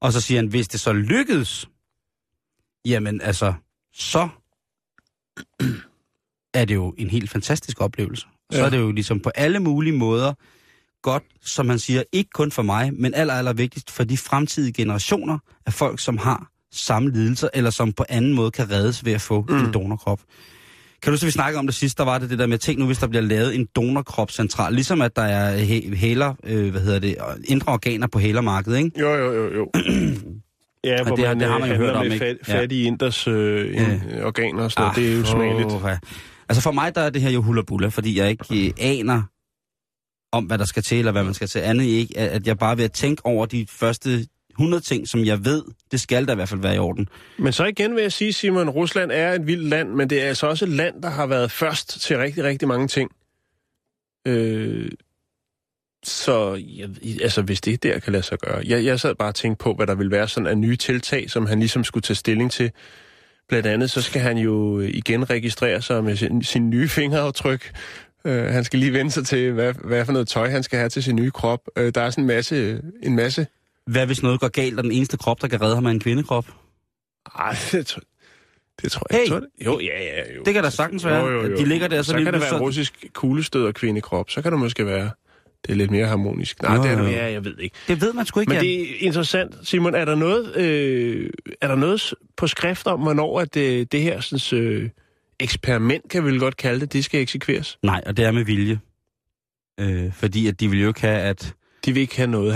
Og så siger han, hvis det så lykkes... Jamen altså, så er det jo en helt fantastisk oplevelse. Så er det jo ligesom på alle mulige måder godt, som han siger, ikke kun for mig, men aller vigtigst for de fremtidige generationer af folk, som har samme lidelser, eller som på anden måde kan reddes ved at få en donorkrop. Kan du så vi snakke om det sidste, der var det der med, tænk nu, hvis der bliver lavet en donorkropscentral, ligesom at der er hæler, indre organer på hælermarkedet, ikke? Jo. Ja, hvor det, man det har man jo hørt om, ikke? Fattige inders organer og sådan det er jo smageligt. Altså for mig, der er det her jo hullabulla, fordi jeg ikke aner om, hvad der skal til, eller hvad man skal til andet, ikke? At jeg bare ved at tænke over de første 100 ting, som jeg ved, det skal der i hvert fald være i orden. Men så igen vil jeg sige, Simon, Rusland er et vildt land, men det er altså også et land, der har været først til rigtig, rigtig mange ting. Så ja, altså, hvis det der kan lade sig gøre. Jeg sad bare og tænkte på, hvad der ville være sådan af nye tiltag, som han ligesom skulle tage stilling til. Blandt andet, så skal han jo igen registrere sig med sin nye fingeraftryk. Han skal lige vende sig til, hvad for noget tøj han skal have til sin nye krop. Der er sådan en masse... Hvad hvis noget går galt, og den eneste krop, der kan redde ham, er en kvindekrop? Ej, det tror jeg ikke. Hey. Jo, ja. Jo. Det kan da sagtens være. Jo. De ligger der, så kan der være russisk kuglestød og kvindekrop. Så kan der måske være... Det er lidt mere harmonisk. Nej, det er det. Ja, jeg ved ikke. Det ved man sgu ikke. Men det er interessant. Simon, er der noget, på skrift om, hvornår at det her sådan, eksperiment, kan vi vel godt kalde det, det skal eksekveres? Nej, og det er med vilje. Fordi at de vil jo ikke have, at... De vil ikke have noget.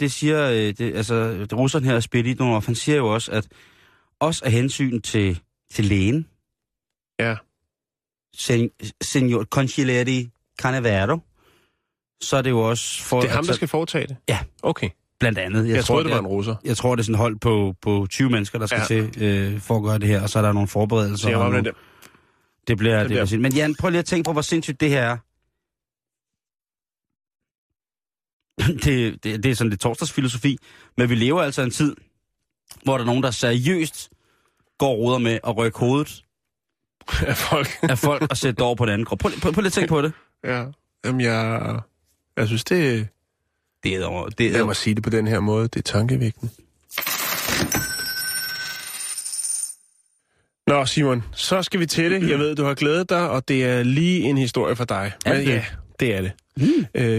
Det siger russeren her, Spilit Durnoff, han siger jo også, at også af hensyn til lægen, ja. Senior Consigliere Canavero, så er det jo også... Det er ham, der skal foretage det? Ja. Okay. Blandt andet. Jeg troede, det var en russer. Jeg tror, det er sådan et hold på 20 mennesker, der skal til for at gøre det her, og så er der nogle forberedelser. Det bliver... Men Jan, prøv lige at tænke på, hvor sindssygt det her er. Det er sådan lidt torsdagsfilosofi, men vi lever altså en tid, hvor der er nogen, der seriøst går og roder med at rykke hovedet af folk og sætte det over på den anden krop. Prøv lige at tænke på det. Ja, jamen jeg synes, det er over. Lad mig sige det på den her måde, det er tankevækkende. Nå, Simon, så skal vi til det. Jeg ved, du har glædet dig, og det er lige en historie for dig. Men, ja, det er det.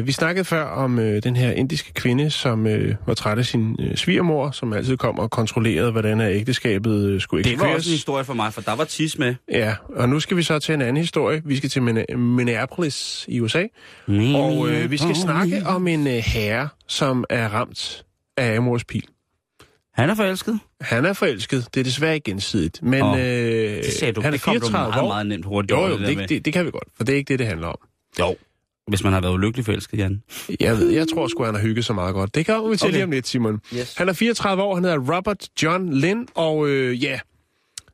Vi snakkede før om den her indiske kvinde, som var træt af sin svigermor, som altid kom og kontrollerede, hvordan ægteskabet skulle eksekveres. Det var også en historie for mig, for der var tis med. Ja, og nu skal vi så til en anden historie. Vi skal til Minneapolis i USA, og vi skal snakke om en herre, som er ramt af amors pil. Han er forelsket? Han er forelsket. Det er desværre ikke gensidigt. Men det sagde du, han er 34 år. Meget nemt hurtigt. Jo, det kan vi godt, for det er ikke det, det handler om. Jo. Hvis man har været ulykkelig forelsket, Jan. Jeg tror sgu, han har hygget så meget godt. Det kan vi til lige om lidt, Simon. Yes. Han er 34 år, han hedder Robert John Lynn, og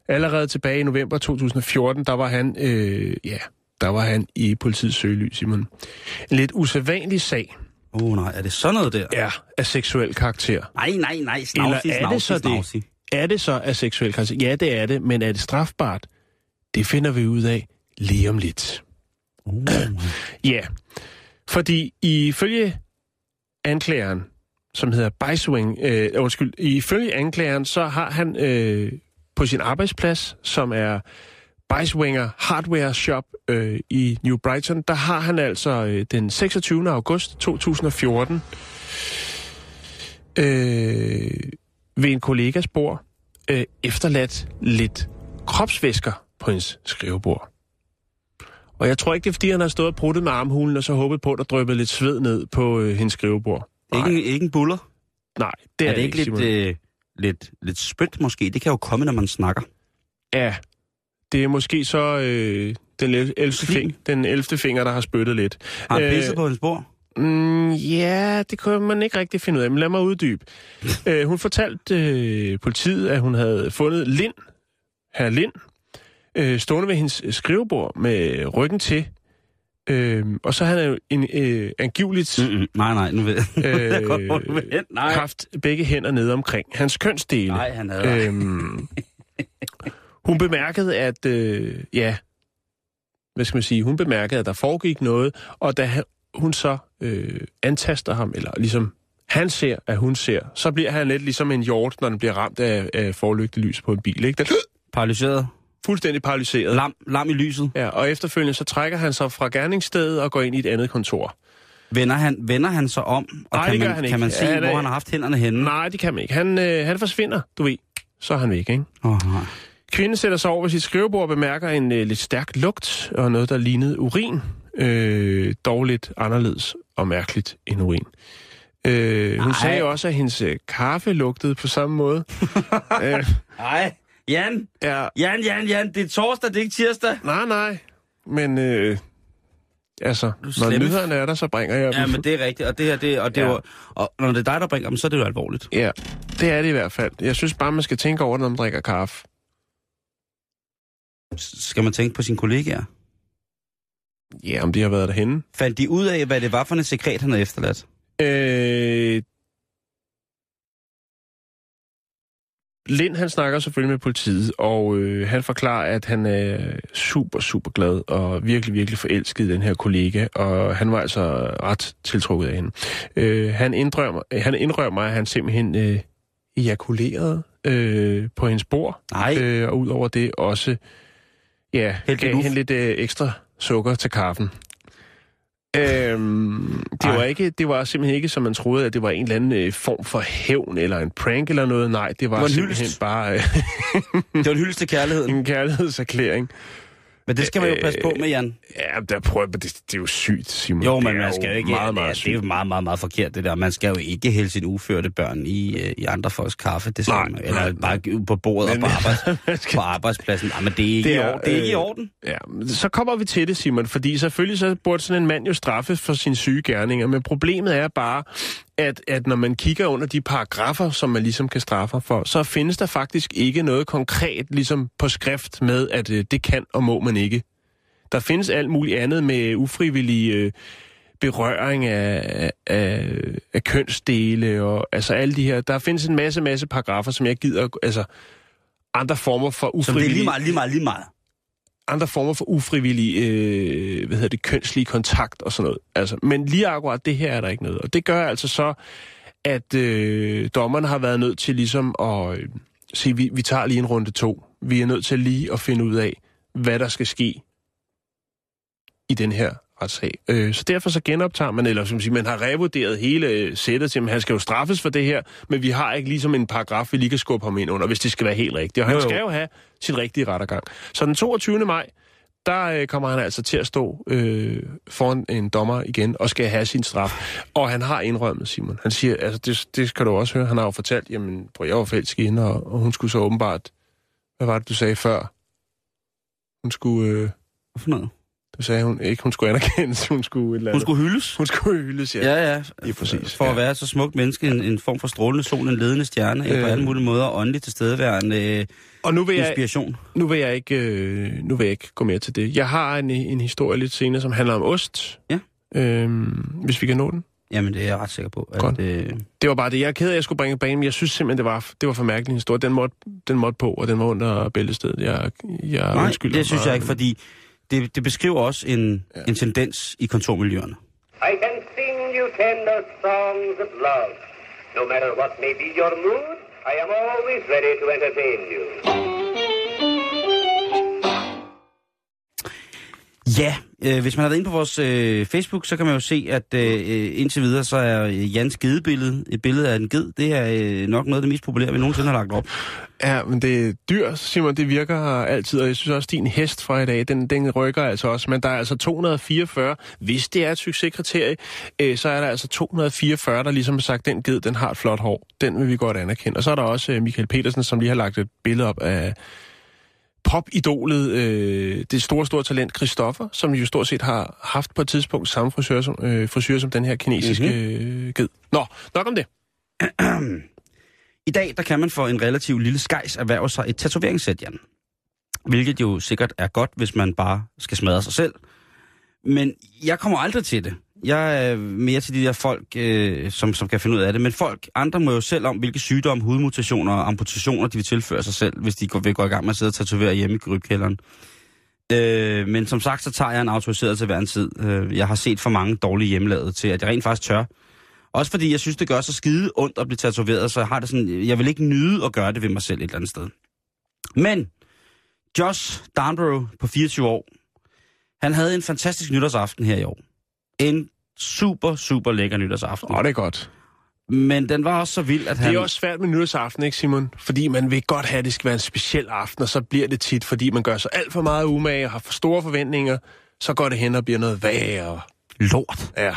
allerede tilbage i november 2014, der var han i politiets søgelys, Simon. En lidt usædvanlig sag. Nej, er det sådan noget der? Ja, af seksuel karakter. Nej, snavsig. Er det så af seksuel karakter? Ja, det er det, men er det strafbart? Det finder vi ud af lige om lidt. Ja, fordi ifølge anklageren, så har han på sin arbejdsplads, som er Bicewinger Hardware Shop i New Brighton, der har han altså den 26. august 2014 ved en kollegas bord efterladt lidt kropsvæsker på hans skrivebord. Og jeg tror ikke, det er, fordi han har stået og pruttet med armhulen, og så håbet på, at der dryppede lidt sved ned på hendes skrivebord. Ikke en buller? Nej, det er det ikke, Simon. lidt spyt måske? Det kan jo komme, når man snakker. Ja, det er måske så den 11. finger, der har spyttet lidt. Har han pisset på hendes bord? Ja, det kunne man ikke rigtig finde ud af, men lad mig uddybe. Hun fortalte politiet, at hun havde fundet herr Lind, stående ved hendes skrivebord med ryggen til, og så havde han jo angiveligt haft begge hænder nede omkring hans kønsdele. Nej, han havde hun bemærkede, at hun bemærkede, at der foregik noget, og da hun så antaster ham, eller ligesom han ser, at hun ser, så bliver han lidt ligesom en hjort, når den bliver ramt af forlygtelys på en bil, ikke? Paralyseret. Fuldstændig paralyseret. Lam i lyset. Ja, og efterfølgende så trækker han sig fra gerningsstedet og går ind i et andet kontor. Vender han sig om, og nej, kan man se, hvor han har haft hænderne henne? Nej, det kan man ikke. Han forsvinder, du ved. Så er han væk, ikke? Kvinden sætter sig over ved sit skrivebord og bemærker en lidt stærk lugt og noget, der lignede urin. Dog lidt anderledes og mærkeligt end urin. Hun sagde også, at hendes kaffe lugtede på samme måde. Nej. Jan, det er torsdag, det er ikke tirsdag. Nej, men Altså, når nyhederne er der, så bringer jeg dem. Ja, men det er rigtigt, og det her, det, og det er jo, og når det er dig, der bringer dem, så er det jo alvorligt. Ja, det er det i hvert fald. Jeg synes bare, man skal tænke over, når man drikker kaffe. Skal man tænke på sine kollegaer? Ja, om de har været derhenne. Fandt de ud af, hvad det var for en sekret, han havde efterladt? Lind, han snakker selvfølgelig med politiet, og han forklarer, at han er super, super glad og virkelig, virkelig forelsket i den her kollega, og han var altså ret tiltrukket af hende. Han indrømmer, at han simpelthen ejakulerede på hendes bord, og ud over det også gav hende lidt ekstra sukker til kaffen. Det var simpelthen ikke, som man troede, at det var en eller anden form for hævn eller en prank eller noget. Nej, det var simpelthen bare... det var en hyldest til kærligheden. En kærlighedserklæring. Men det skal man jo passe på med, Jan. Ja, der prøver det er jo sygt, Simon. Jo, men man skal jo ikke... Meget sygt. Det er jo meget forkert, det der. Man skal jo ikke hælde sit uførte børn i andre folks kaffe. Det skal man, eller bare på bordet og på arbejdspladsen. Nej, men det er ikke i orden. Ja, så kommer vi til det, Simon, fordi selvfølgelig så burde sådan en mand jo straffes for sine syge gerninger, men problemet er bare, at når man kigger under de paragrafer, som man ligesom kan straffe for, så findes der faktisk ikke noget konkret ligesom på skrift med, at det kan og må man ikke. Der findes alt muligt andet med ufrivillig berøring af kønsdele og altså alle de her. Der findes en masse paragrafer, som jeg gider, altså andre former for ufrivillig... Så det er lige meget. Andre former for ufrivillig, kønslige kontakt og sådan noget. Altså, men lige akkurat det her er der ikke noget. Og det gør altså så, at dommerne har været nødt til ligesom at sige, vi tager lige en runde 2. Vi er nødt til lige at finde ud af, hvad der skal ske i den her retssag. Så derfor så genoptager man, eller som siger, man har revurderet hele sættet til, at han skal jo straffes for det her, men vi har ikke ligesom en paragraf, vi lige kan skubbe ham ind under, hvis det skal være helt rigtigt. Og han skal jo have sin rigtige rettergang. Så den 22. maj, der kommer han altså til at stå foran en dommer igen, og skal have sin straf. Og han har indrømmet, Simon. Han siger, altså det kan du også høre, han har jo fortalt, jamen, prøv, jeg var forelsket i hende, og hun skulle så åbenbart, hvad var det, du sagde før? Hun skulle... Hvorfor noget? Du sagde hun ikke, hun skulle anerkendes, hun skulle... hyldes? Hun skulle hyldes, ja. Ja, præcis. For at være så smukt menneske, en form for strålende sol, en ledende stjerne, på alle mulige måder, åndelig tilstedeværende inspiration. Nu vil jeg ikke gå mere til det. Jeg har en historie lidt senere, som handler om ost. Ja. Hvis vi kan nå den. Jamen, det er jeg ret sikker på. Godt. Det var bare det. Jeg er ked af, at jeg skulle bringe banen, men jeg synes simpelthen, det var for mærkelig historie. Den måtte på, og den var under Bæltestedet. Jeg undskylder. Nej, det synes jeg ikke, fordi... Det beskriver også en tendens i kontormiljøerne. I can sing you tender songs of love. No matter what may be your mood, I am always ready to entertain you. Ja, hvis man har været inde på vores Facebook, så kan man jo se, at indtil videre, så er Jans gedebillede, et billede af en ged, det er nok noget af det mest populære, vi nogensinde har lagt op. Ja, men det er dyr, Simon, det virker altid, og jeg synes også, din hest fra i dag, den rykker altså også, men der er altså 244, hvis det er et succeskriterie, så er der altså 244, der ligesom har sagt, den ged, den har et flot hår, den vil vi godt anerkende. Og så er der også Michael Petersen, som lige har lagt et billede op af... popidolet, det store talent Christoffer, som jo stort set har haft på et tidspunkt samme frisør som den her kinesiske ged. Nå, nok om det. I dag, der kan man for en relativt lille skejs erhverve sig et tatoveringssæt, Jan. Hvilket jo sikkert er godt, hvis man bare skal smadre sig selv. Men jeg kommer aldrig til det. Jeg er mere til de der folk, som kan finde ud af det. Men andre må jo selv om, hvilke sygdomme, hudmutationer og amputationer, de vil tilføre sig selv, hvis de går i gang med at sidde og tatovere hjemme i grybkælderen. Men som sagt, så tager jeg en autoriseret til hver en tid. Jeg har set for mange dårlige hjemmelavede til, at jeg rent faktisk tør. Også fordi jeg synes, det gør så skide ondt at blive tatoveret, så jeg har det sådan, jeg vil ikke nyde at gøre det ved mig selv et eller andet sted. Men Josh Darnborough på 24 år, han havde en fantastisk nytårsaften her i år. En super, super lækker nytårsaften. Åh, det er godt. Men den var også så vild, at han... Det er også svært med nytårsaften, ikke Simon? Fordi man vil godt have, at det skal være en speciel aften, og så bliver det tit, fordi man gør så alt for meget umage og har for store forventninger, så går det hen og bliver noget værre. Lort. Ja.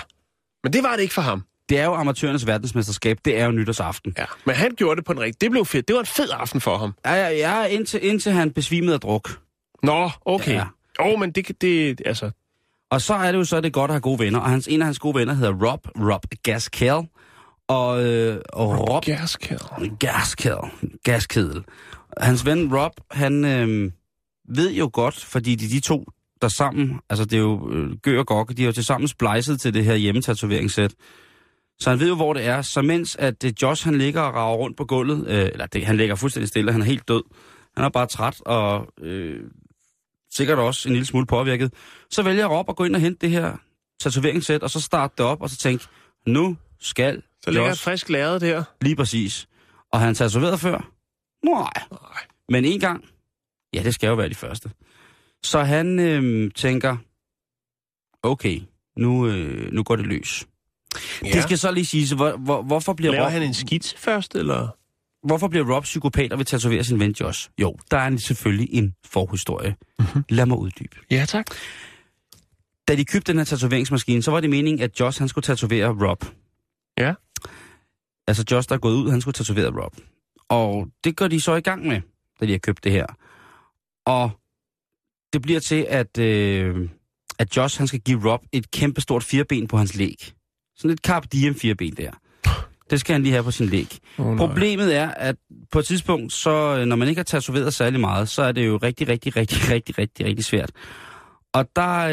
Men det var det ikke for ham. Det er jo amatørernes verdensmesterskab, det er jo nytårsaften. Ja, men han gjorde det på en rigtig... Det blev fedt. Det var en fed aften for ham. Ja, indtil han besvimede af druk. Nå, okay. Ja. Men det... altså... Og så er det jo så, det er godt at have gode venner. Og en af hans gode venner hedder Rob Gaskill. Gaskill. Hans ven Rob, han ved jo godt, fordi de to, der sammen, altså det er jo Gø og Gokke, de er jo tilsammen splejset til det her hjemmetatoveringsset. Så han ved jo, hvor det er. Så mens at Josh, han ligger og rager rundt på gulvet, han ligger fuldstændig stille, han er helt død. Han er bare træt og sikkert også en lille smule påvirket. Så vælger Rob at gå ind og hente det her tatoveringssæt, og så starte det op, og så tænke, nu skal så ligger Josh frisk lavet der. Lige præcis. Og han tatoveret før? Nej. Men en gang? Ja, det skal jo være de første. Så han tænker, okay, nu går det løs. Ja. Det skal så lige sige, hvorfor bliver Rob... han en skitse først, eller...? Hvorfor bliver Rob psykopat og vil tatovere sin ven Josh? Jo, der er selvfølgelig en forhistorie. Mm-hmm. Lad mig uddybe. Ja, tak. Da de købte den her tatoveringsmaskine, så var det meningen, at Josh han skulle tatovere Rob. Ja. Altså Josh, der er gået ud, han skulle tatovere Rob. Og det går de så i gang med, da de har købt det her. Og det bliver til, at Josh han skal give Rob et kæmpestort firben på hans læg. Sådan et Carp Diem firben der. Det skal han lige have på sin læg. Problemet er, at på et tidspunkt, så når man ikke har tatoveret særlig meget, så er det jo rigtig svært. Og der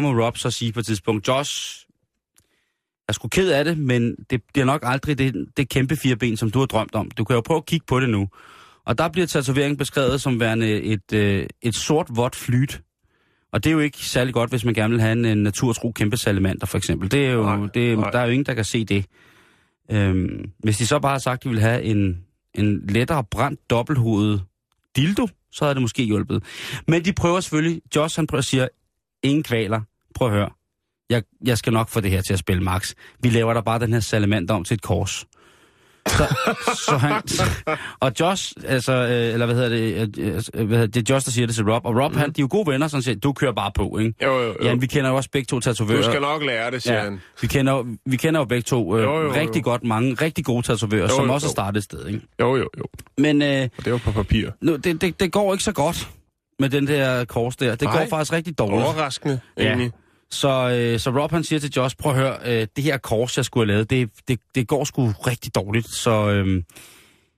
må Rob så sige på et tidspunkt, Josh, jeg er sgu ked af det, men det bliver nok aldrig det kæmpe fireben, som du har drømt om. Du kan jo prøve at kigge på det nu. Og der bliver tatoveringen beskrevet som værende et sort-vådt flyt. Og det er jo ikke særlig godt, hvis man gerne vil have en naturtro kæmpe salamander, for eksempel. Det er jo, der er jo ingen, der kan se det. Hvis de så bare har sagt, at de vil have en lettere brændt dobbelthovedet dildo, så havde det måske hjulpet. Men de prøver selvfølgelig. Josh, han prøver at sige, ingen kvaler. Prøv at høre. Jeg skal nok få det her til at spille max. Vi laver der bare den her salamander om til et kors. Så han, og Josh, altså, eller det er Josh, der siger det til Rob. Og Rob, han, de er jo gode venner, sådan set, du kører bare på, ikke? Jo. Ja, vi kender jo også begge to tatovører. Du skal nok lære det, siger han. Vi kender jo begge to rigtig godt mange, rigtig gode tatovører, som også har startet et sted, ikke? Jo. Men, og det var på papir. Nu, det går ikke så godt med den der kors der. Det går faktisk rigtig dårligt. Overraskende, egentlig. Ja. Så Rob han siger til Josh, prøv at høre, det her kors, jeg skulle have lavet, det går sgu rigtig dårligt, så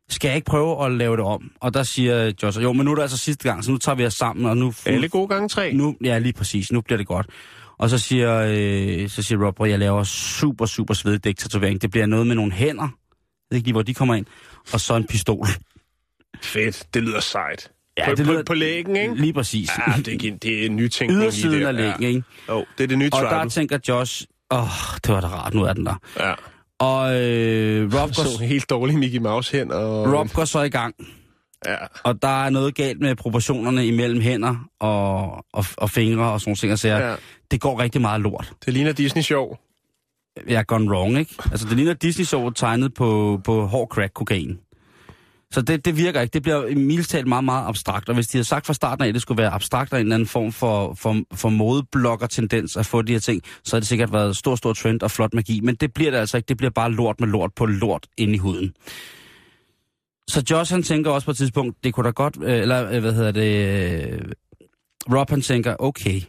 skal jeg ikke prøve at lave det om? Og der siger Josh, jo, men nu er det altså sidste gang, så nu tager vi os sammen. Og nu, alle gode gange tre. Nu, ja, lige præcis, nu bliver det godt. Og så siger, Rob, at jeg laver super, super sveddæk-tatovering. Det bliver noget med nogle hænder, jeg ved ikke lige, hvor de kommer ind, og så en pistol. Fedt, det lyder sejt. Ja, det lyder på læggen, ikke? Lige præcis. Ja, det er en ny tænkning i det. Ydersiden af læggen, ikke? Jo, det er det nye trappen. Og der tænker Josh, det var da rart, nu er den der. Ja. Og Rob går... Så helt dårlig Mickey Mouse hen, og... Rob går så i gang. Ja. Og der er noget galt med proportionerne imellem hænder og fingre og sådan nogle ting, og siger, det går rigtig meget lort. Det ligner Disney-show. Ja, gone wrong, ikke? Altså, det ligner Disney-show tegnet på hård crack-kokain. Så det virker ikke. Det bliver mildest talt meget, meget abstrakt. Og hvis de havde sagt fra starten af, at det skulle være abstrakt og en eller anden form for modeblokker-tendens at få de her ting, så har det sikkert været stor trend og flot magi. Men det bliver det altså ikke. Det bliver bare lort med lort på lort inde i huden. Så Josh, han tænker også på et tidspunkt, det kunne da godt... Eller, Rob, han tænker, okay.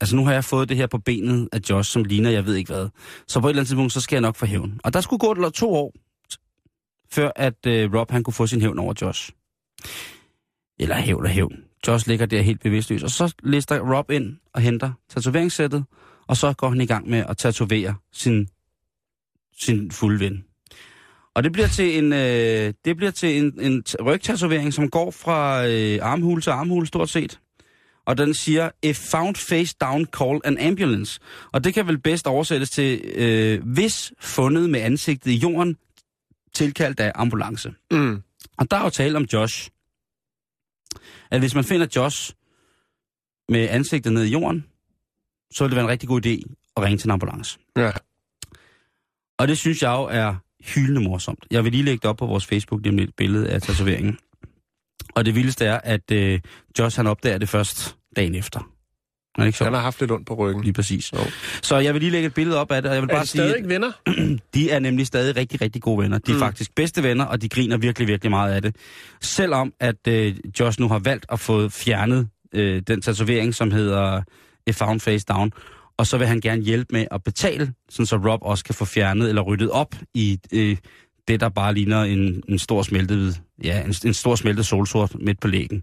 Altså, nu har jeg fået det her på benet af Josh, som ligner, jeg ved ikke hvad. Så på et eller andet tidspunkt, så skal jeg nok få hævn. Og der skulle gå eller 2 år, før at Rob han kunne få sin hævn over Josh. Eller hævn. Josh ligger der helt bevidstløs, og så lister Rob ind og henter tatoveringssættet, og så går han i gang med at tatovere sin fulde ven. Og det bliver til en rygtatovering, som går fra armhule til armhule stort set. Og den siger, if found face down, call an ambulance. Og det kan vel bedst oversættes til, hvis fundet med ansigtet i jorden, tilkaldt af ambulance. Mm. Og der er jo tale om Josh. At hvis man finder Josh med ansigtet ned i jorden, så vil det være en rigtig god idé at ringe til en ambulance. Ja. Og det synes jeg jo er hyldende morsomt. Jeg vil lige lægge det op på vores Facebook, nemlig et billede af tatoveringen. Og det vildeste er, at Josh han opdager det først dagen efter. Han har haft lidt ondt på ryggen. Lige præcis. Jo. Så jeg vil lige lægge et billede op af det, og jeg vil bare sige... Er de stadig venner? De er nemlig stadig rigtig, rigtig gode venner. De er faktisk bedste venner, og de griner virkelig, virkelig meget af det. Selvom at Josh nu har valgt at få fjernet den tatovering, som hedder A Found Face Down. Og så vil han gerne hjælpe med at betale, sådan så Rob også kan få fjernet eller ryddet op i det, der bare ligner en stor smeltet, ja, en stor smeltet solsort midt på lægen.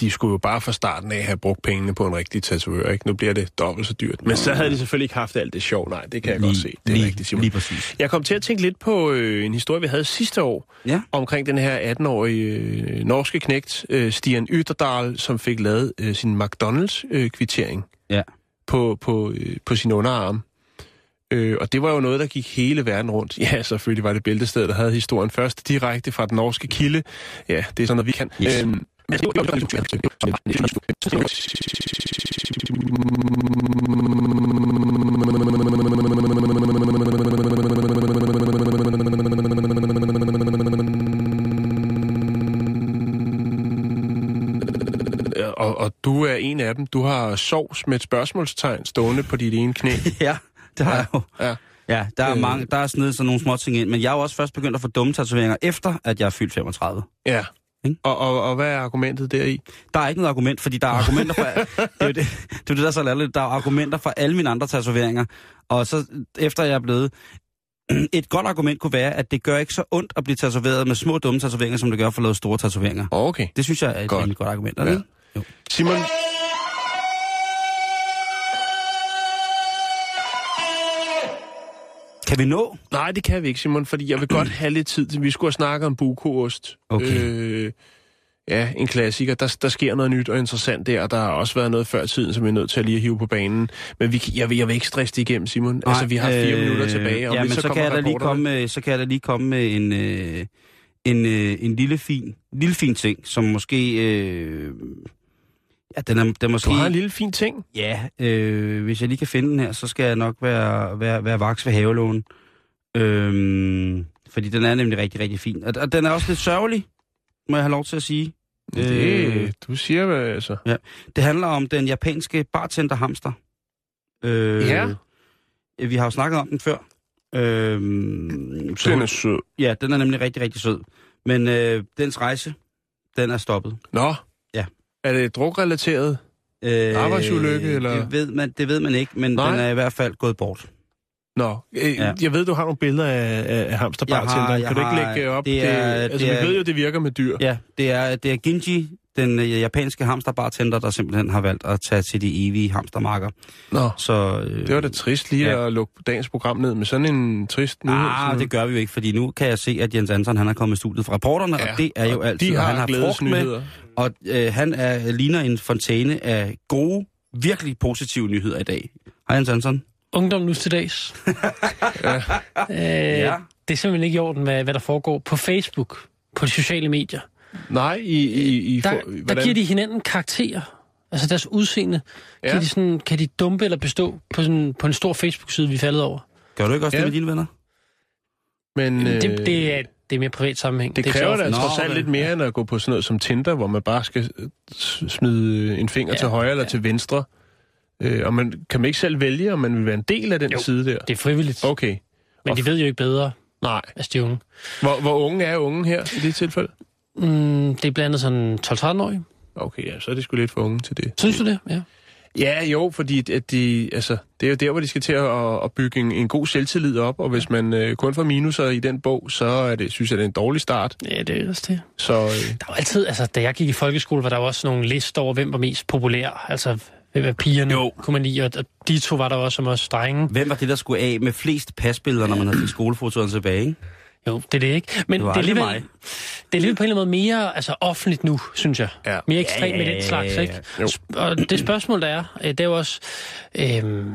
De skulle jo bare fra starten af have brugt pengene på en rigtig tatovør, ikke? Nu bliver det dobbelt så dyrt. Men så havde de selvfølgelig ikke haft alt det sjov. Nej, det kan jeg godt se. Det er rigtigt, Simon. Lige præcis. Jeg kom til at tænke lidt på en historie, vi havde sidste år, omkring den her 18-årige norske knægt, Stian Ytterdal, som fik lavet sin McDonald's-kvittering på sin underarm. Og det var jo noget, der gik hele verden rundt. Ja, selvfølgelig var det Bæltestedet, der havde historien først direkte fra den norske kilde. Ja, det er sådan, at vi kan. Yes. Og du er en af dem. Du har sovs med et spørgsmålstegn stående på dit ene knæ. Ja. Det har jeg jo. Ja, der er mange, der er snedet sådan nogle små ting ind, men jeg er jo også først begyndt at få dumme tatoveringer, efter at jeg er fyldt 35. Ja. Og hvad er argumentet deri? Der er ikke noget argument, fordi der er argumenter for... det er det, der er så lærligt. Der er argumenter for alle mine andre tatoveringer. Og så efter jeg er blevet... Et godt argument kunne være, at det gør ikke så ondt at blive tatoveret med små dumme tatoveringer, som det gør for at lave store tatoveringer. Okay. Det synes jeg er et godt argument. Ja. Jo. Simon... Kan vi nå? Nej, det kan vi ikke, Simon, fordi jeg vil godt have lidt tid til. Vi skulle snakke om bukoost. Okay. Ja, en klassiker. Der sker noget nyt og interessant der, og der har også været noget før tiden, som vi er nødt til at lige hive på banen. Men jeg vil ikke stresse det igennem, Simon. Nej, altså, vi har 4 minutter tilbage. Og ja, men så kan jeg da lige komme med en lille fin ting, som måske... Ja, den er måske... Du har en lille fin ting? Ja, hvis jeg lige kan finde den her, så skal jeg nok være vaks ved havelån. Fordi den er nemlig rigtig, rigtig fin. Og den er også lidt sørgelig, må jeg have lov til at sige. Du siger hvad, altså. Ja. Det handler om den japanske bartenderhamster. Ja. Vi har jo snakket om den før. Den er sød. Ja, den er nemlig rigtig, rigtig sød. Men dens rejse, den er stoppet. Nå. Er det drukrelateret arbejdsulykke? Eller? Det ved man ikke, men nej. Den er i hvert fald gået bort. Nå, jeg ved, du har nogle billeder af hamsterbartenderen. Kan du ikke lægge op? Vi ved jo, det virker med dyr. Ja, det er Ginji, den japanske hamsterbartender, der simpelthen har valgt at tage til de evige hamstermarker. Nå, så, det var da trist lige at lukke dagens program ned med sådan en trist nyhed. Nej, det gør vi jo ikke, fordi nu kan jeg se, at Jens Andersen han er kommet i studiet fra reporterne, og det er jo altid, og han har frugt med. Og han ligner en fontæne af gode, virkelig positive nyheder i dag. Hej Jens Andersen. Ungdom nu til dags. Det er simpelthen ikke i orden, hvad der foregår på Facebook, på de sociale medier. Nej, der giver de hinanden karakterer. Altså deres udseende. Kan de dumpe eller bestå på en stor Facebook-side, vi faldet over. Gør du ikke også det med dine venner? Men, det er mere privat sammenhæng. Det kræver da trods alt lidt mere, end at gå på sådan noget som Tinder, hvor man bare skal smide en finger til højre eller til venstre. Og man kan man ikke selv vælge, om man vil være en del af den side der? Det er frivilligt. Okay. Men de ved jo ikke bedre. Nej. Altså de unge. Hvor unge er unge her i det tilfælde? Det er blandt andet sådan 12-13-årige. Okay, ja, så er det sgu lidt for unge til det. Synes du det? Ja. Ja, jo, fordi at det er jo der, hvor de skal til at bygge en god selvtillid op, og hvis man kun får minuser i den bog, så er det, synes jeg, det er en dårlig start. Ja, det er også det. Så, der var altid, altså da jeg gik i folkeskole, var der også nogle lister over, hvem var mest populær, altså... Hvem var pigerne, kunne man lide, og de to var der også som også drenge. Hvem var det, der skulle af med flest pasbilleder, når man havde fik skolefotoerne tilbage, ikke? Jo, det er det ikke. Men det er alligevel på en eller anden måde mere altså, offentligt nu, synes jeg. Ja. Mere ekstremt med den slags, ikke? Ja. Og det spørgsmål, der er, det er jo også,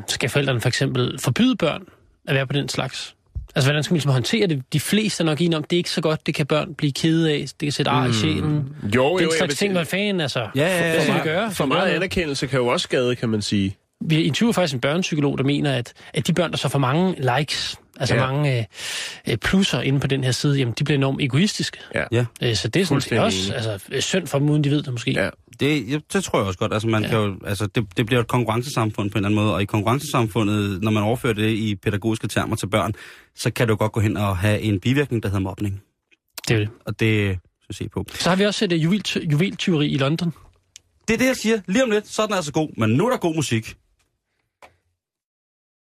skal forældrene for eksempel forbyde børn at være på den slags? Altså, hvordan skal man ligesom håndtere det? De fleste er nok enige om, det er ikke så godt, det kan børn blive kede af, det kan sætte ar i sjælen. Jo, den slags ting, hvad fanden, altså. Ja. For meget anerkendelse kan jo også skade, kan man sige. Vi interviewer faktisk en børnepsykolog, der mener, at de børn, der så får mange likes, altså mange plusser inde på den her side, jamen, de bliver enormt egoistiske. Ja. Så det er sådan set også synd for dem, uden de ved det måske. Ja. Det tror jeg også godt. Altså, man kan jo, altså, det bliver et konkurrencesamfund på en eller anden måde, og i konkurrencesamfundet, når man overfører det i pædagogiske termer til børn, så kan det jo godt gå hen og have en bivirkning, der hedder mobning. Det er det. Og det at se på. Så har vi også set juveltyveri i London. Det er det, jeg siger. Lige om lidt, så er den altså god. Men nu er der god musik.